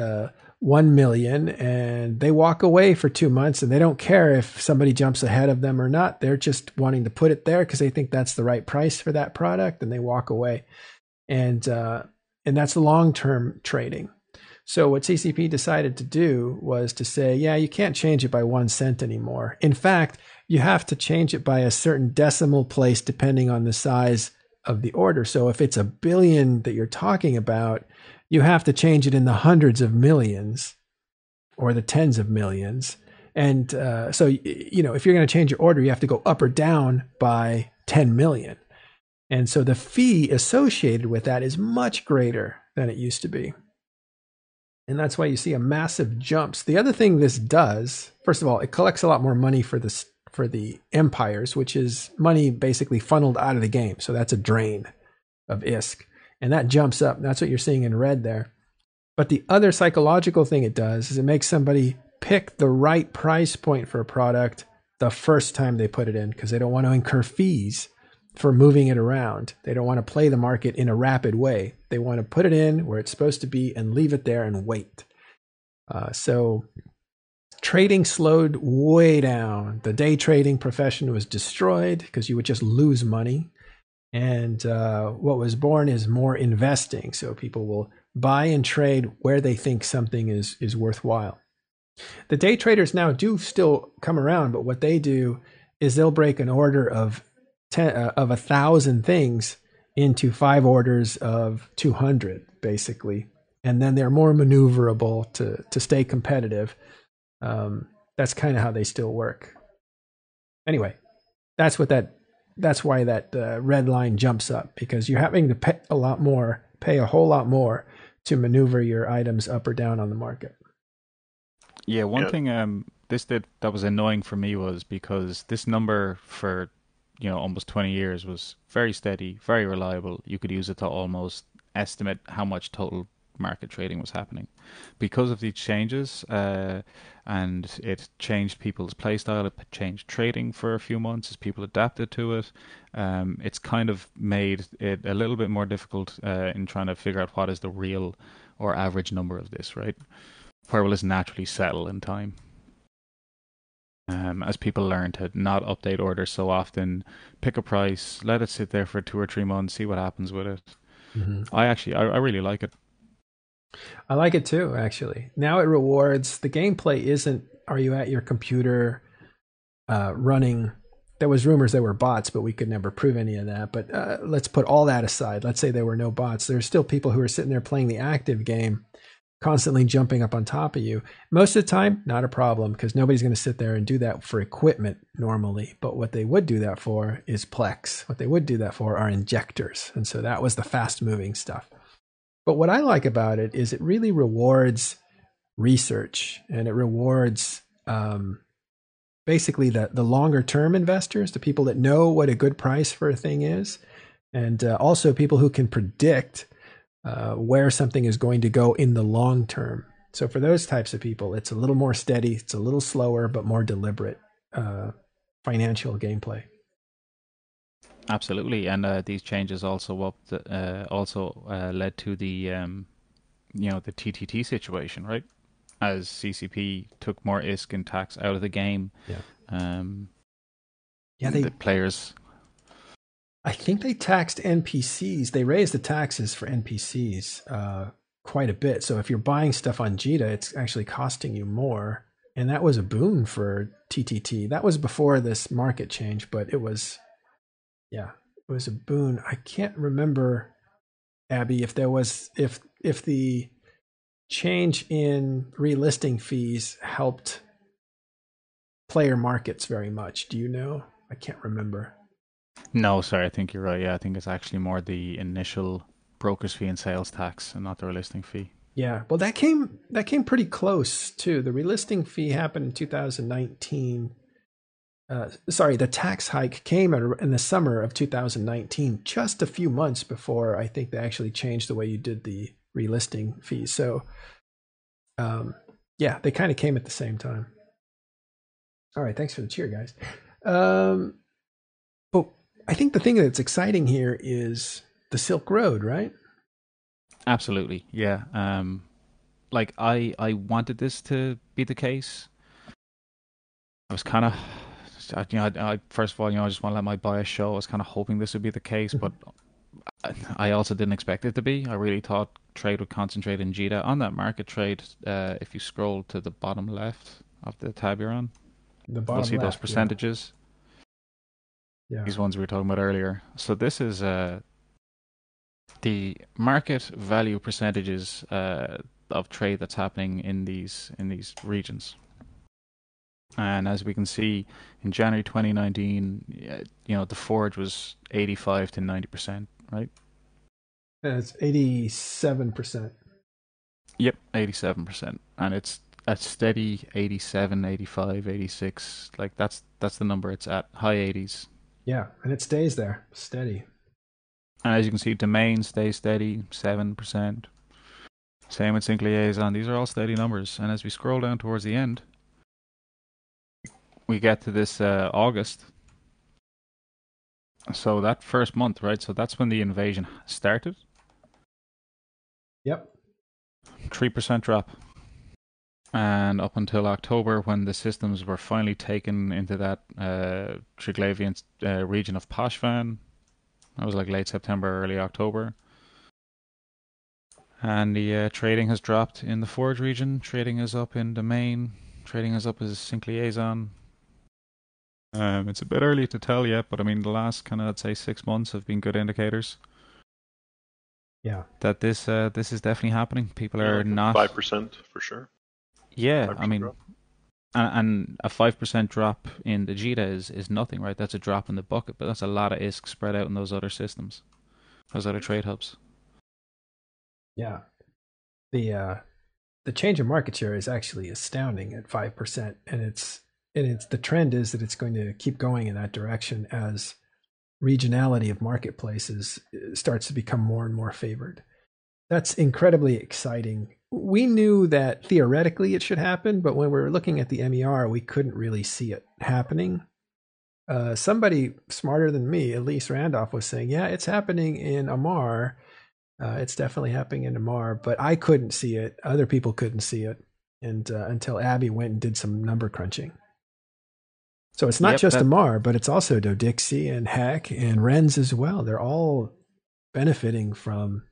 1 million and they walk away for 2 months and they don't care if somebody jumps ahead of them or not. They're just wanting to put it there because they think that's the right price for that product, and they walk away. And that's long-term trading. So what CCP decided to do was to say, yeah, you can't change it by 1 cent anymore. In fact, you have to change it by a certain decimal place depending on the size of the order. So if it's a billion that you're talking about, you have to change it in the hundreds of millions or the tens of millions. And so, you know, if you're going to change your order, you have to go up or down by 10 million. And so the fee associated with that is much greater than it used to be. And that's why you see a massive jumps. The other thing this does, first of all, it collects a lot more money for the empires, which is money basically funneled out of the game. So that's a drain of ISK. And that jumps up. That's what you're seeing in red there. But the other psychological thing it does is it makes somebody pick the right price point for a product the first time they put it in, because they don't want to incur fees for moving it around. They don't want to play the market in a rapid way. They want to put it in where it's supposed to be and leave it there and wait. So trading slowed way down. The day trading profession was destroyed because you would just lose money. And what was born is more investing. So people will buy and trade where they think something is worthwhile. The day traders now do still come around, but what they do is they'll break an order of 1,000 things into 5 orders of 200, basically. And then they're more maneuverable to stay competitive. That's kind of how they still work. Anyway, that's why that red line jumps up, because you're having to pay a whole lot more to maneuver your items up or down on the market. Yeah, one thing this did that was annoying for me was because this number for, you know, almost 20 years was very steady, very reliable. You could use it to almost estimate how much total market trading was happening. Because of these changes, and it changed people's play style, it changed trading for a few months as people adapted to it, it's kind of made it a little bit more difficult in trying to figure out what is the real or average number of this, right? Where will this naturally settle in time? As people learn to not update orders so often, pick a price, let it sit there for 2 or 3 months, see what happens with it. Mm-hmm. I really like it. I like it too, actually. Now it rewards, the gameplay isn't, are you at your computer running? There was rumors there were bots, but we could never prove any of that. But let's put all that aside. Let's say there were no bots. There's still people who are sitting there playing the active game, constantly jumping up on top of you. Most of the time, not a problem, because nobody's going to sit there and do that for equipment normally. But what they would do that for is Plex. What they would do that for are injectors. And so that was the fast-moving stuff. But what I like about it is it really rewards research, and it rewards basically the longer term investors, the people that know what a good price for a thing is, and also people who can predict where something is going to go in the long term. So for those types of people, it's a little more steady, it's a little slower, but more deliberate financial gameplay. Absolutely, and these changes also led to the the TTT situation, right? As CCP took more ISK and tax out of the game, the players. I think they taxed NPCs. They raised the taxes for NPCs quite a bit. So if you're buying stuff on Jita, it's actually costing you more, and that was a boon for TTT. That was before this market change, but it was. Yeah, it was a boon. I can't remember, Abby, if there was if the change in relisting fees helped player markets very much. Do you know? I can't remember. No, sorry, I think you're right. Yeah, I think it's actually more the initial broker's fee and sales tax, and not the relisting fee. Yeah, well, that came pretty close too. The relisting fee happened in 2019. The tax hike came in the summer of 2019, just a few months before I think they actually changed the way you did the relisting fees. So, they kind of came at the same time. All right, thanks for the cheer, guys. But I think the thing that's exciting here is the Silk Road, right? Absolutely, yeah. Like I wanted this to be the case. I was kind of, you know, I first of all, you know, I just want to let my bias show. I was kind of hoping this would be the case, but I also didn't expect it to be. I really thought trade would concentrate in Jita. On that market trade, if you scroll to the bottom left of the tab you're on, you'll see those percentages. Yeah. These ones we were talking about earlier. So this is the market value percentages of trade that's happening in these regions. And as we can see, in January 2019, you know, the Forge was 85 to 90%, right? It's 87%. Yep, 87%. And it's a steady 87, 85, 86. Like that's the number it's at, high 80s. Yeah, and it stays there, steady. And as you can see, Domain stays steady, 7%. Same with Sinq Laison. These are all steady numbers. And as we scroll down towards the end, we get to this August. So that first month, right? So that's when the invasion started. Yep. 3% drop. And up until October, when the systems were finally taken into that Triglavian region of Pashvan. That was like late September, early October. And the trading has dropped in the Forge region. Trading is up in Domain. Trading is up as Sinq Laison. It's a bit early to tell yet, but I mean, the last kind of, I'd say, 6 months have been good indicators. Yeah, that this is definitely happening. People are not 5% for sure. Yeah, I mean, and a 5% drop in the Jita is nothing, right? That's a drop in the bucket, but that's a lot of ISK spread out in those other systems, those other trade hubs. Yeah, the change in market share is actually astounding at 5%, and it's the trend is that it's going to keep going in that direction as regionality of marketplaces starts to become more and more favored. That's incredibly exciting. We knew that theoretically it should happen, but when we were looking at the MER, we couldn't really see it happening. Somebody smarter than me, Elise Randolph, was saying, yeah, it's happening in Amarr. It's definitely happening in Amarr, but I couldn't see it. Other people couldn't see it, and until Abby went and did some number crunching. So it's not just Amarr, but it's also Dodixie and Heck and Rens as well. They're all benefiting from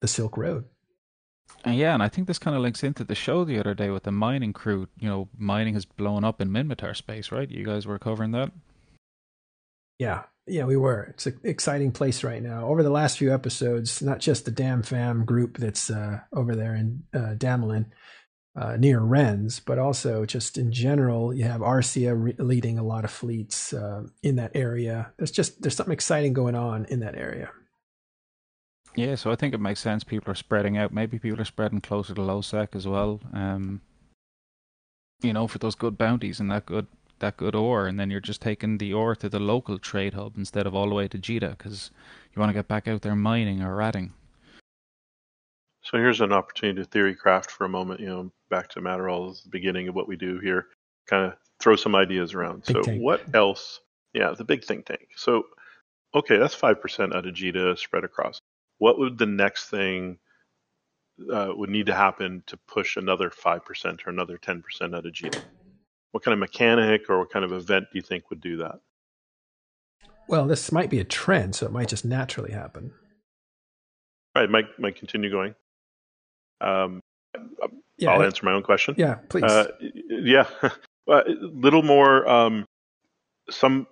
the Silk Road. Yeah, and I think this kind of links into the show the other day with the mining crew. You know, mining has blown up in Minmatar space, right? You guys were covering that? Yeah. Yeah, we were. It's an exciting place right now. Over the last few episodes, not just the Dam Fam group that's over there in Damelin near Rens, but also just in general, you have Arcia leading a lot of fleets in that area. There's something exciting going on in that area. Yeah, so I think it makes sense. People are spreading out. Maybe people are spreading closer to Losec as well. You know, for those good bounties and that good ore, and then you're just taking the ore to the local trade hub instead of all the way to Jita, because you want to get back out there mining or ratting. So here's an opportunity to theory craft for a moment, you know, back to Matterall's beginning of what we do here, kind of throw some ideas around. Big so tank. What else? Yeah, the big think tank. So, okay, that's 5% out of Jita spread across. What would the next thing would need to happen to push another 5% or another 10% out of Jita? What kind of mechanic or what kind of event do you think would do that? Well, this might be a trend, so it might just naturally happen. Right, might continue going. Yeah, I'll answer my own question. Yeah, please. Yeah, a little more some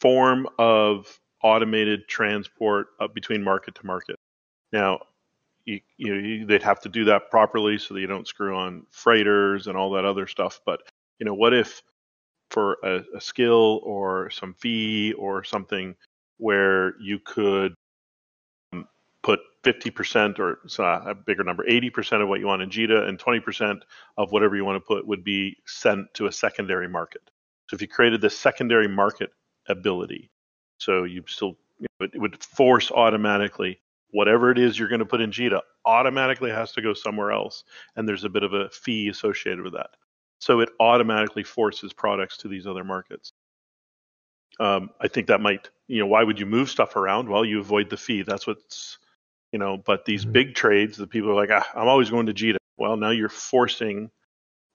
form of automated transport between market to market. Now, you they'd have to do that properly so that you don't screw on freighters and all that other stuff, but you know, what if for a skill or some fee or something where you could put 50% or a bigger number, 80% of what you want in Jita and 20% of whatever you want to put would be sent to a secondary market. So if you created this secondary market ability, so you still, you know, it would force automatically whatever it is you're going to put in Jita automatically has to go somewhere else. And there's a bit of a fee associated with that. So it automatically forces products to these other markets. I think that might, why would you move stuff around? Well, you avoid the fee. That's what's, but these big trades, the people are like, I'm always going to Jita. Well, now you're forcing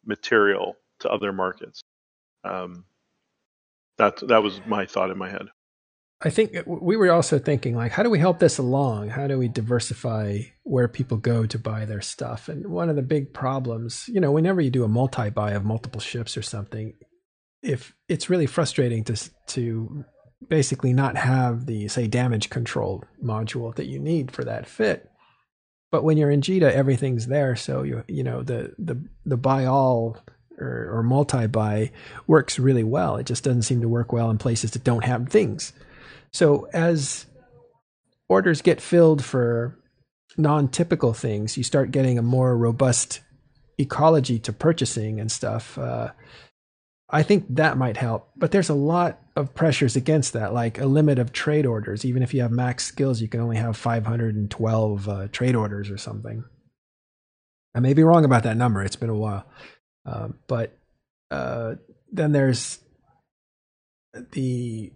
material to other markets. That was my thought in my head. I think we were also thinking, like, how do we help this along? How do we diversify where people go to buy their stuff? And one of the big problems, whenever you do a multi-buy of multiple ships or something, if it's really frustrating to basically not have the, say, damage control module that you need for that fit. But when you're in Jita, everything's there. So, the buy all or multi-buy works really well. It just doesn't seem to work well in places that don't have things. So as orders get filled for non-typical things, you start getting a more robust ecology to purchasing and stuff. I think that might help, but there's a lot of pressures against that, like a limit of trade orders. Even if you have max skills, you can only have 512 trade orders or something. I may be wrong about that number. It's been a while. But then there's the...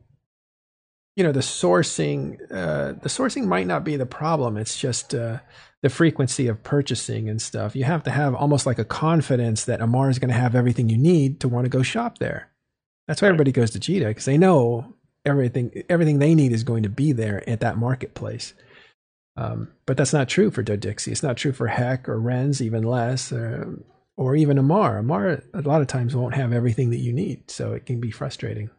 the sourcing. The sourcing might not be the problem. It's just the frequency of purchasing and stuff. You have to have almost like a confidence that Amarr is going to have everything you need to want to go shop there. That's why everybody goes to Jita, because they know everything they need is going to be there at that marketplace. But that's not true for Dodixie. It's not true for Heck or Rens, even less, or even Amarr. Amarr a lot of times won't have everything that you need, so it can be frustrating.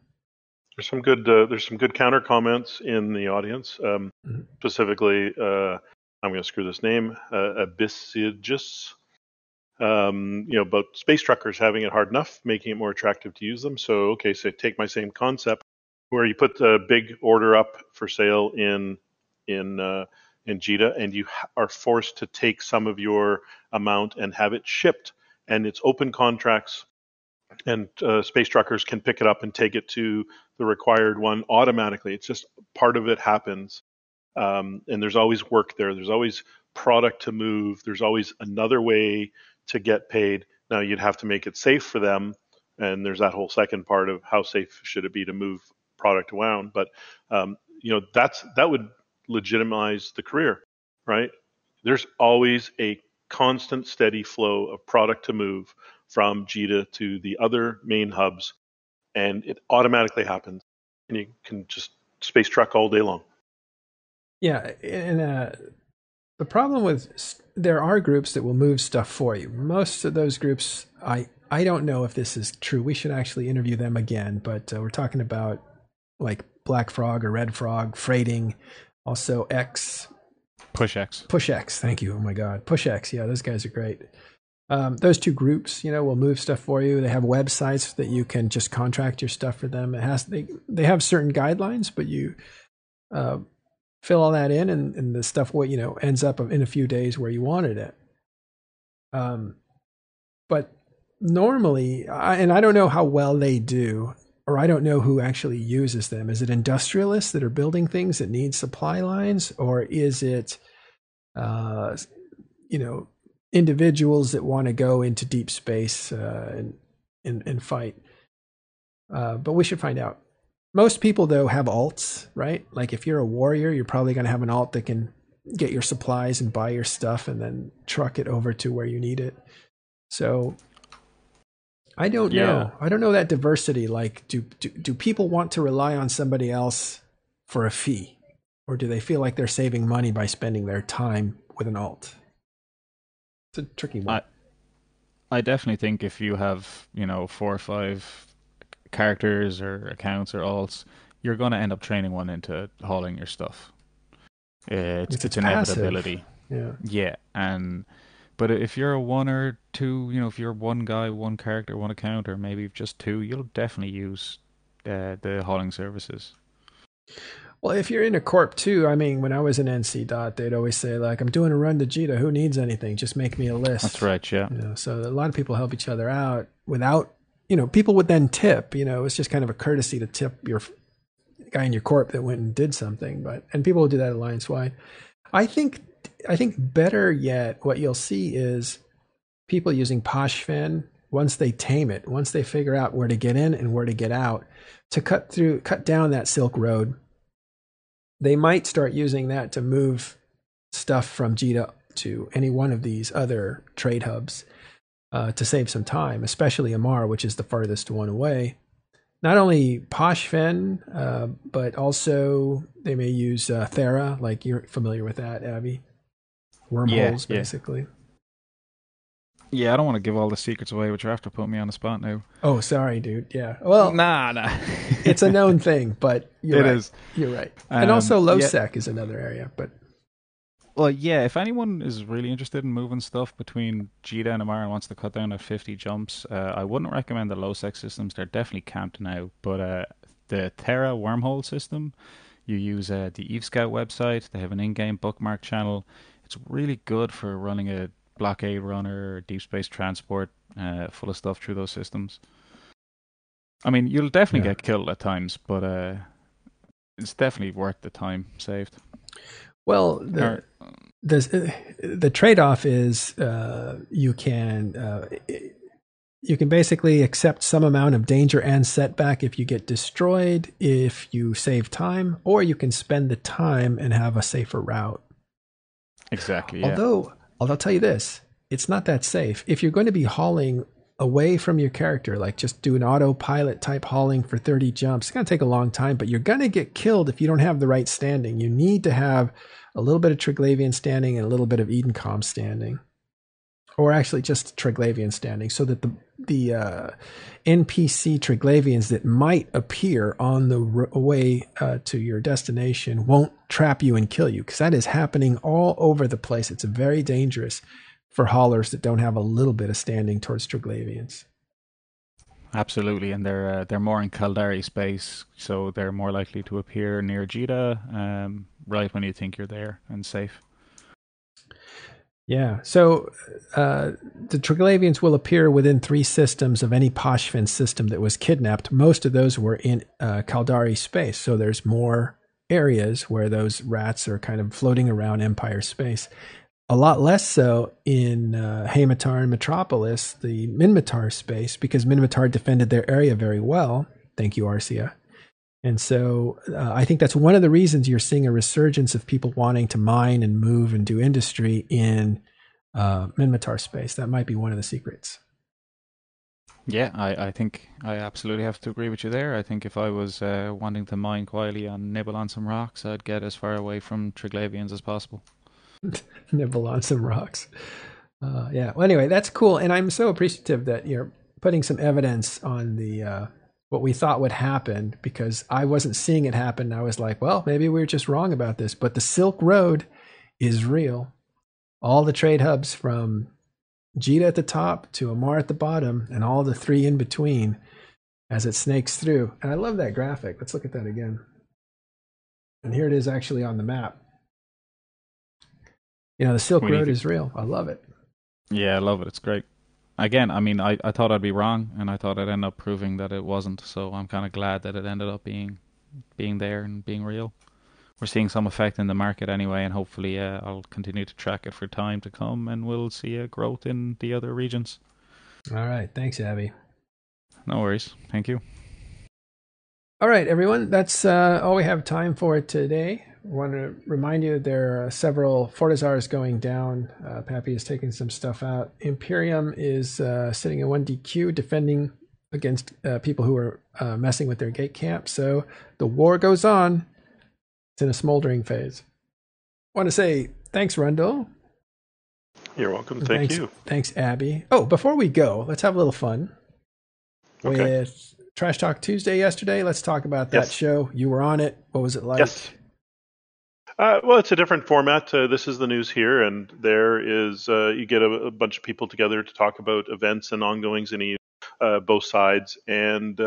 There's some good counter comments in the audience. Specifically, I'm going to screw this name, Abyssigus. About space truckers having it hard enough, making it more attractive to use them. So, okay, so take my same concept where you put the big order up for sale in Jita, and you are forced to take some of your amount and have it shipped, and it's open contracts. And space truckers can pick it up and take it to the required one automatically. It's just part of it happens. And there's always work there. There's always product to move. There's always another way to get paid. Now, you'd have to make it safe for them. And there's that whole second part of how safe should it be to move product around. But, that would legitimize the career, right? There's always a constant, steady flow of product to move from Jita to the other main hubs, and it automatically happens. And you can just space truck all day long. Yeah, and the problem with, there are groups that will move stuff for you. Most of those groups, I don't know if this is true. We should actually interview them again, but we're talking about like Black Frog or Red Frog, freighting, also X. PushX. PushX, thank you. Oh my God. PushX, yeah, those guys are great. Those two groups, will move stuff for you. They have websites that you can just contract your stuff for them. They have certain guidelines, but you fill all that in, and the stuff ends up in a few days where you wanted it. But normally, and I don't know how well they do, or I don't know who actually uses them. Is it industrialists that are building things that need supply lines, or is it, individuals that want to go into deep space and fight. But we should find out. Most people, though, have alts, right? Like if you're a warrior, you're probably going to have an alt that can get your supplies and buy your stuff and then truck it over to where you need it. So I don't know. I don't know that diversity. Like do people want to rely on somebody else for a fee? Or do they feel like they're saving money by spending their time with an alt? It's a tricky one. I definitely think if you have, 4 or 5 characters or accounts or alts, you're going to end up training one into hauling your stuff. It's an inevitability. Yeah. Yeah. But if you're a 1 or 2, if you're one guy, one character, one account, or maybe just 2, you'll definitely use the hauling services. Well, if you're in a corp too, I mean, when I was in NC Dot, they'd always say, like, I'm doing a run to Jita. Who needs anything? Just make me a list. That's right, yeah. So a lot of people help each other out without, people would then tip. It's just kind of a courtesy to tip your guy in your corp that went and did something. And people will do that alliance-wide. I think better yet, what you'll see is people using Pashfen once they tame it, once they figure out where to get in and where to get out, to cut down that Silk Road, they might start using that to move stuff from Jita to any one of these other trade hubs to save some time, especially Amarr, which is the farthest one away. Not only Poshfen, but also they may use Thera, like you're familiar with that, Abby. Wormholes, yeah, basically. Yeah, I don't want to give all the secrets away, which you have to put me on the spot now. Oh, sorry, dude. Yeah. Well, nah. It's a known thing, but it is. You're right. And also LoSec is another area, but. Well, yeah, if anyone is really interested in moving stuff between Jita and Amarr and wants to cut down at 50 jumps, I wouldn't recommend the LoSec systems. They're definitely camped now. But the Terra wormhole system, you use the EVE Scout website. They have an in-game bookmark channel. It's really good for running a blockade runner or deep space transport full of stuff through those systems. I mean, you'll definitely get killed at times, but it's definitely worth the time saved. Well, the trade-off is you can basically accept some amount of danger and setback if you get destroyed, if you save time, or you can spend the time and have a safer route. Exactly. Yeah. Although I'll tell you this, it's not that safe. If you're going to be hauling away from your character, like just do an autopilot type hauling for 30 jumps, it's going to take a long time, but you're going to get killed if you don't have the right standing. You need to have a little bit of Triglavian standing and a little bit of Edencom standing, or actually just Triglavian standing, so that the NPC Triglavians that might appear on the way to your destination won't trap you and kill you, because that is happening all over the place. It's very dangerous for haulers that don't have a little bit of standing towards Triglavians. Absolutely, and they're more in Kaldari space, so they're more likely to appear near Jita right when you think you're there and safe. Yeah, so the Triglavians will appear within 3 systems of any Poshfen system that was kidnapped. Most of those were in Kaldari space, so there's more areas where those rats are kind of floating around Empire space. A lot less so in Haymatar and Metropolis, the Minmatar space, because Minmatar defended their area very well. Thank you, Arcia. And so I think that's one of the reasons you're seeing a resurgence of people wanting to mine and move and do industry in Minmatar space. That might be one of the secrets. Yeah, I think I absolutely have to agree with you there. I think if I was wanting to mine quietly and nibble on some rocks, I'd get as far away from Triglavians as possible. Nibble on some rocks. Yeah. Well, anyway, that's cool, and I'm so appreciative that you're putting some evidence on the what we thought would happen, because I wasn't seeing it happen. I was like, well, maybe we were just wrong about this, but the Silk Road is real. All the trade hubs from Jita at the top to Amarr at the bottom, and all the 3 in between as it snakes through. And I love that graphic. Let's look at that again. And here it is actually on the map. You know, the Silk Road is real. I love it. Yeah, I love it. It's great. Again, I mean, I thought I'd be wrong, and I thought I'd end up proving that it wasn't. So I'm kind of glad that it ended up being there and being real. We're seeing some effect in the market anyway, and hopefully I'll continue to track it for time to come, and we'll see a growth in the other regions. All right. Thanks, Abby. No worries. Thank you. All right, everyone. That's all we have time for today. I want to remind you there are several Fortizars going down. Pappy is taking some stuff out. Imperium is sitting in 1DQ defending against people who are messing with their gate camp. So the war goes on. It's in a smoldering phase. I want to say thanks, Rundle. You're welcome. Thank you. Thanks, Abby. Oh, before we go, let's have a little fun with Trash Talk Tuesday yesterday. Let's talk about that show. You were on it. What was it like? Yes. Well, it's a different format. This is the news here, and there is you get a bunch of people together to talk about events and ongoings in both sides. And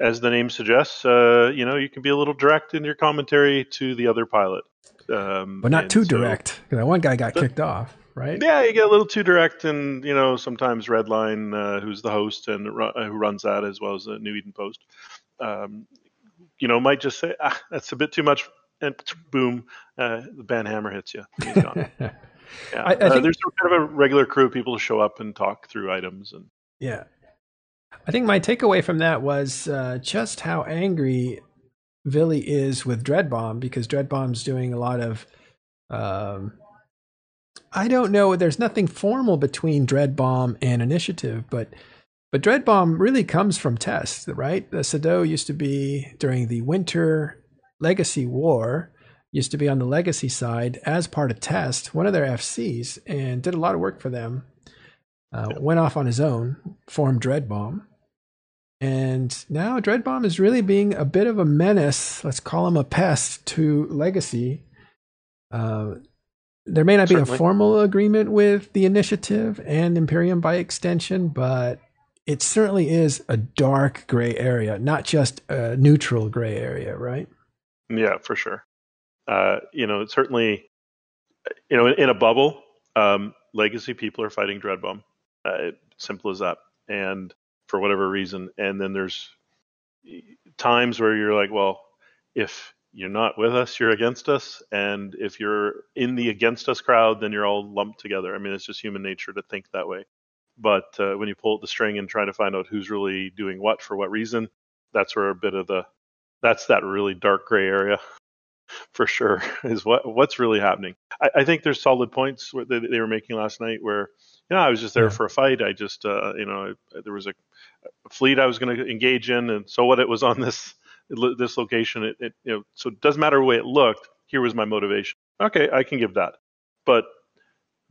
as the name suggests, you can be a little direct in your commentary to the other pilot, but not too direct, because that one guy got kicked off, right? Yeah, you get a little too direct, and sometimes Redline, who's the host and who runs that as well as the New Eden Post, might just say, "That's a bit too much." And boom, the banhammer hits you. He's gone. Yeah. I think there's kind of a regular crew of people to show up and talk through items. And Yeah. I think my takeaway from that was just how angry Villy is with Dreadbomb, because Dreadbomb's doing a lot of, I don't know, there's nothing formal between Dreadbomb and Initiative, but Dreadbomb really comes from Test, right? The Sado used to be, during the Winter Legacy War, used to be on the Legacy side as part of Test, one of their FCs, and did a lot of work for them. Went off on his own, formed Dreadbomb, and now Dreadbomb is really being a bit of a menace. Let's call him a pest to Legacy. There may not be a formal agreement with the Initiative and Imperium by extension, but it certainly is a dark gray area, not just a neutral gray area, right? Yeah, for sure. It's certainly, in a bubble, Legacy people are fighting Dreadbomb. Simple as that. And for whatever reason. And then there's times where you're like, well, if you're not with us, you're against us. And if you're in the against us crowd, then you're all lumped together. I mean, it's just human nature to think that way. But when you pull at the string and try to find out who's really doing what for what reason, that's where a bit of that's that really dark gray area. For sure, is what's really happening. I think there's solid points where they were making last night where, I was just there for a fight. I just, there was a fleet I was going to engage in, and so what it was on this location, so it doesn't matter the way it looked. Here was my motivation. Okay, I can give that, but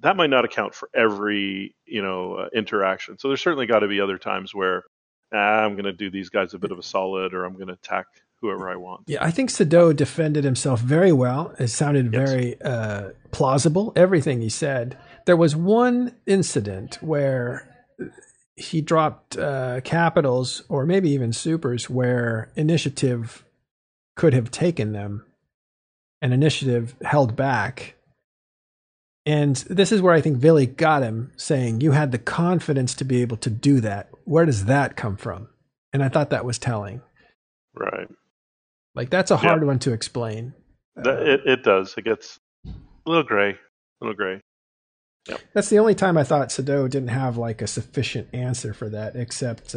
that might not account for every interaction. So there's certainly got to be other times where I'm going to do these guys a bit of a solid, or I'm going to attack whoever I want. Yeah, I think Sado defended himself very well. It sounded very plausible, everything he said. There was one incident where he dropped capitals or maybe even supers where Initiative could have taken them, and Initiative held back. And this is where I think Villy got him, saying, you had the confidence to be able to do that. Where does that come from? And I thought that was telling. Right. Like, that's a hard one to explain. It does. It gets a little gray. Yep. That's the only time I thought Sado didn't have like a sufficient answer for that, except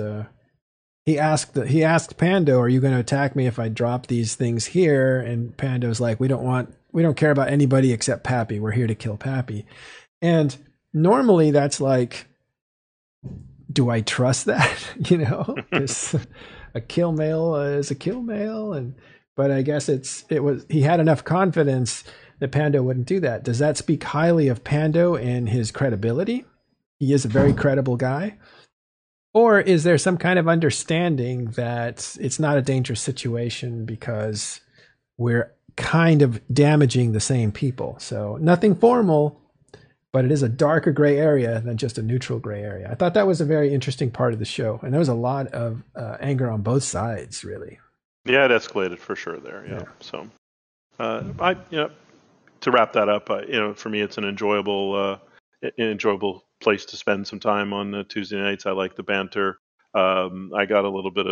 he asked Pando, "Are you going to attack me if I drop these things here?" And Pando's like, "We don't care about anybody except Pappy. We're here to kill Pappy." And normally that's like, do I trust that? A kill mail is a kill mail, but I guess he had enough confidence that Pando wouldn't do that. Does that speak highly of Pando and his credibility? He is a very credible guy. Or is there some kind of understanding that it's not a dangerous situation because we're kind of damaging the same people? So nothing formal, but it is a darker gray area than just a neutral gray area. I thought that was a very interesting part of the show. And there was a lot of anger on both sides, really. Yeah, it escalated for sure there. Yeah. So to wrap that up, for me, it's an enjoyable place to spend some time on Tuesday nights. I like the banter. I got a little bit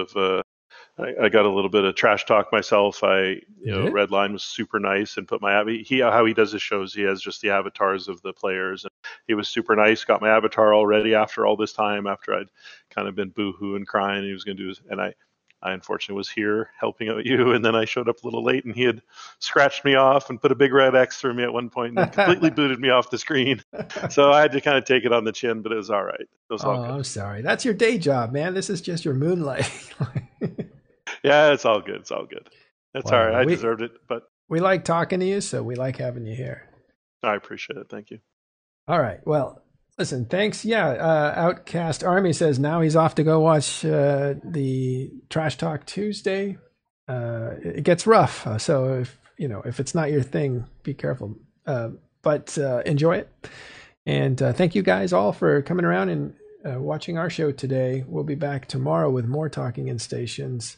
of trash talk myself. Redline was super nice and put my Abby. How he does his shows, he has just the avatars of the players. And he was super nice. Got my avatar already after all this time. After I'd kind of been boohoo and crying, he was going to do his, and I unfortunately was here helping out you, and then I showed up a little late, and he had scratched me off and put a big red X through me at one point and completely booted me off the screen. So I had to kind of take it on the chin, but it was all right. It was all good. I'm sorry. That's your day job, man. This is just your moonlight. Yeah, it's all good. It's all good. That's all right. I deserved it. But we like talking to you, so we like having you here. I appreciate it. Thank you. All right. Well, listen, thanks. Yeah, Outcast Army says now he's off to go watch the Trash Talk Tuesday. It gets rough, so if it's not your thing, be careful. But enjoy it. And thank you guys all for coming around and watching our show today. We'll be back tomorrow with more Talking in Stations.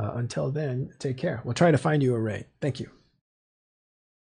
Until then, take care. We'll try to find you a raid. Thank you.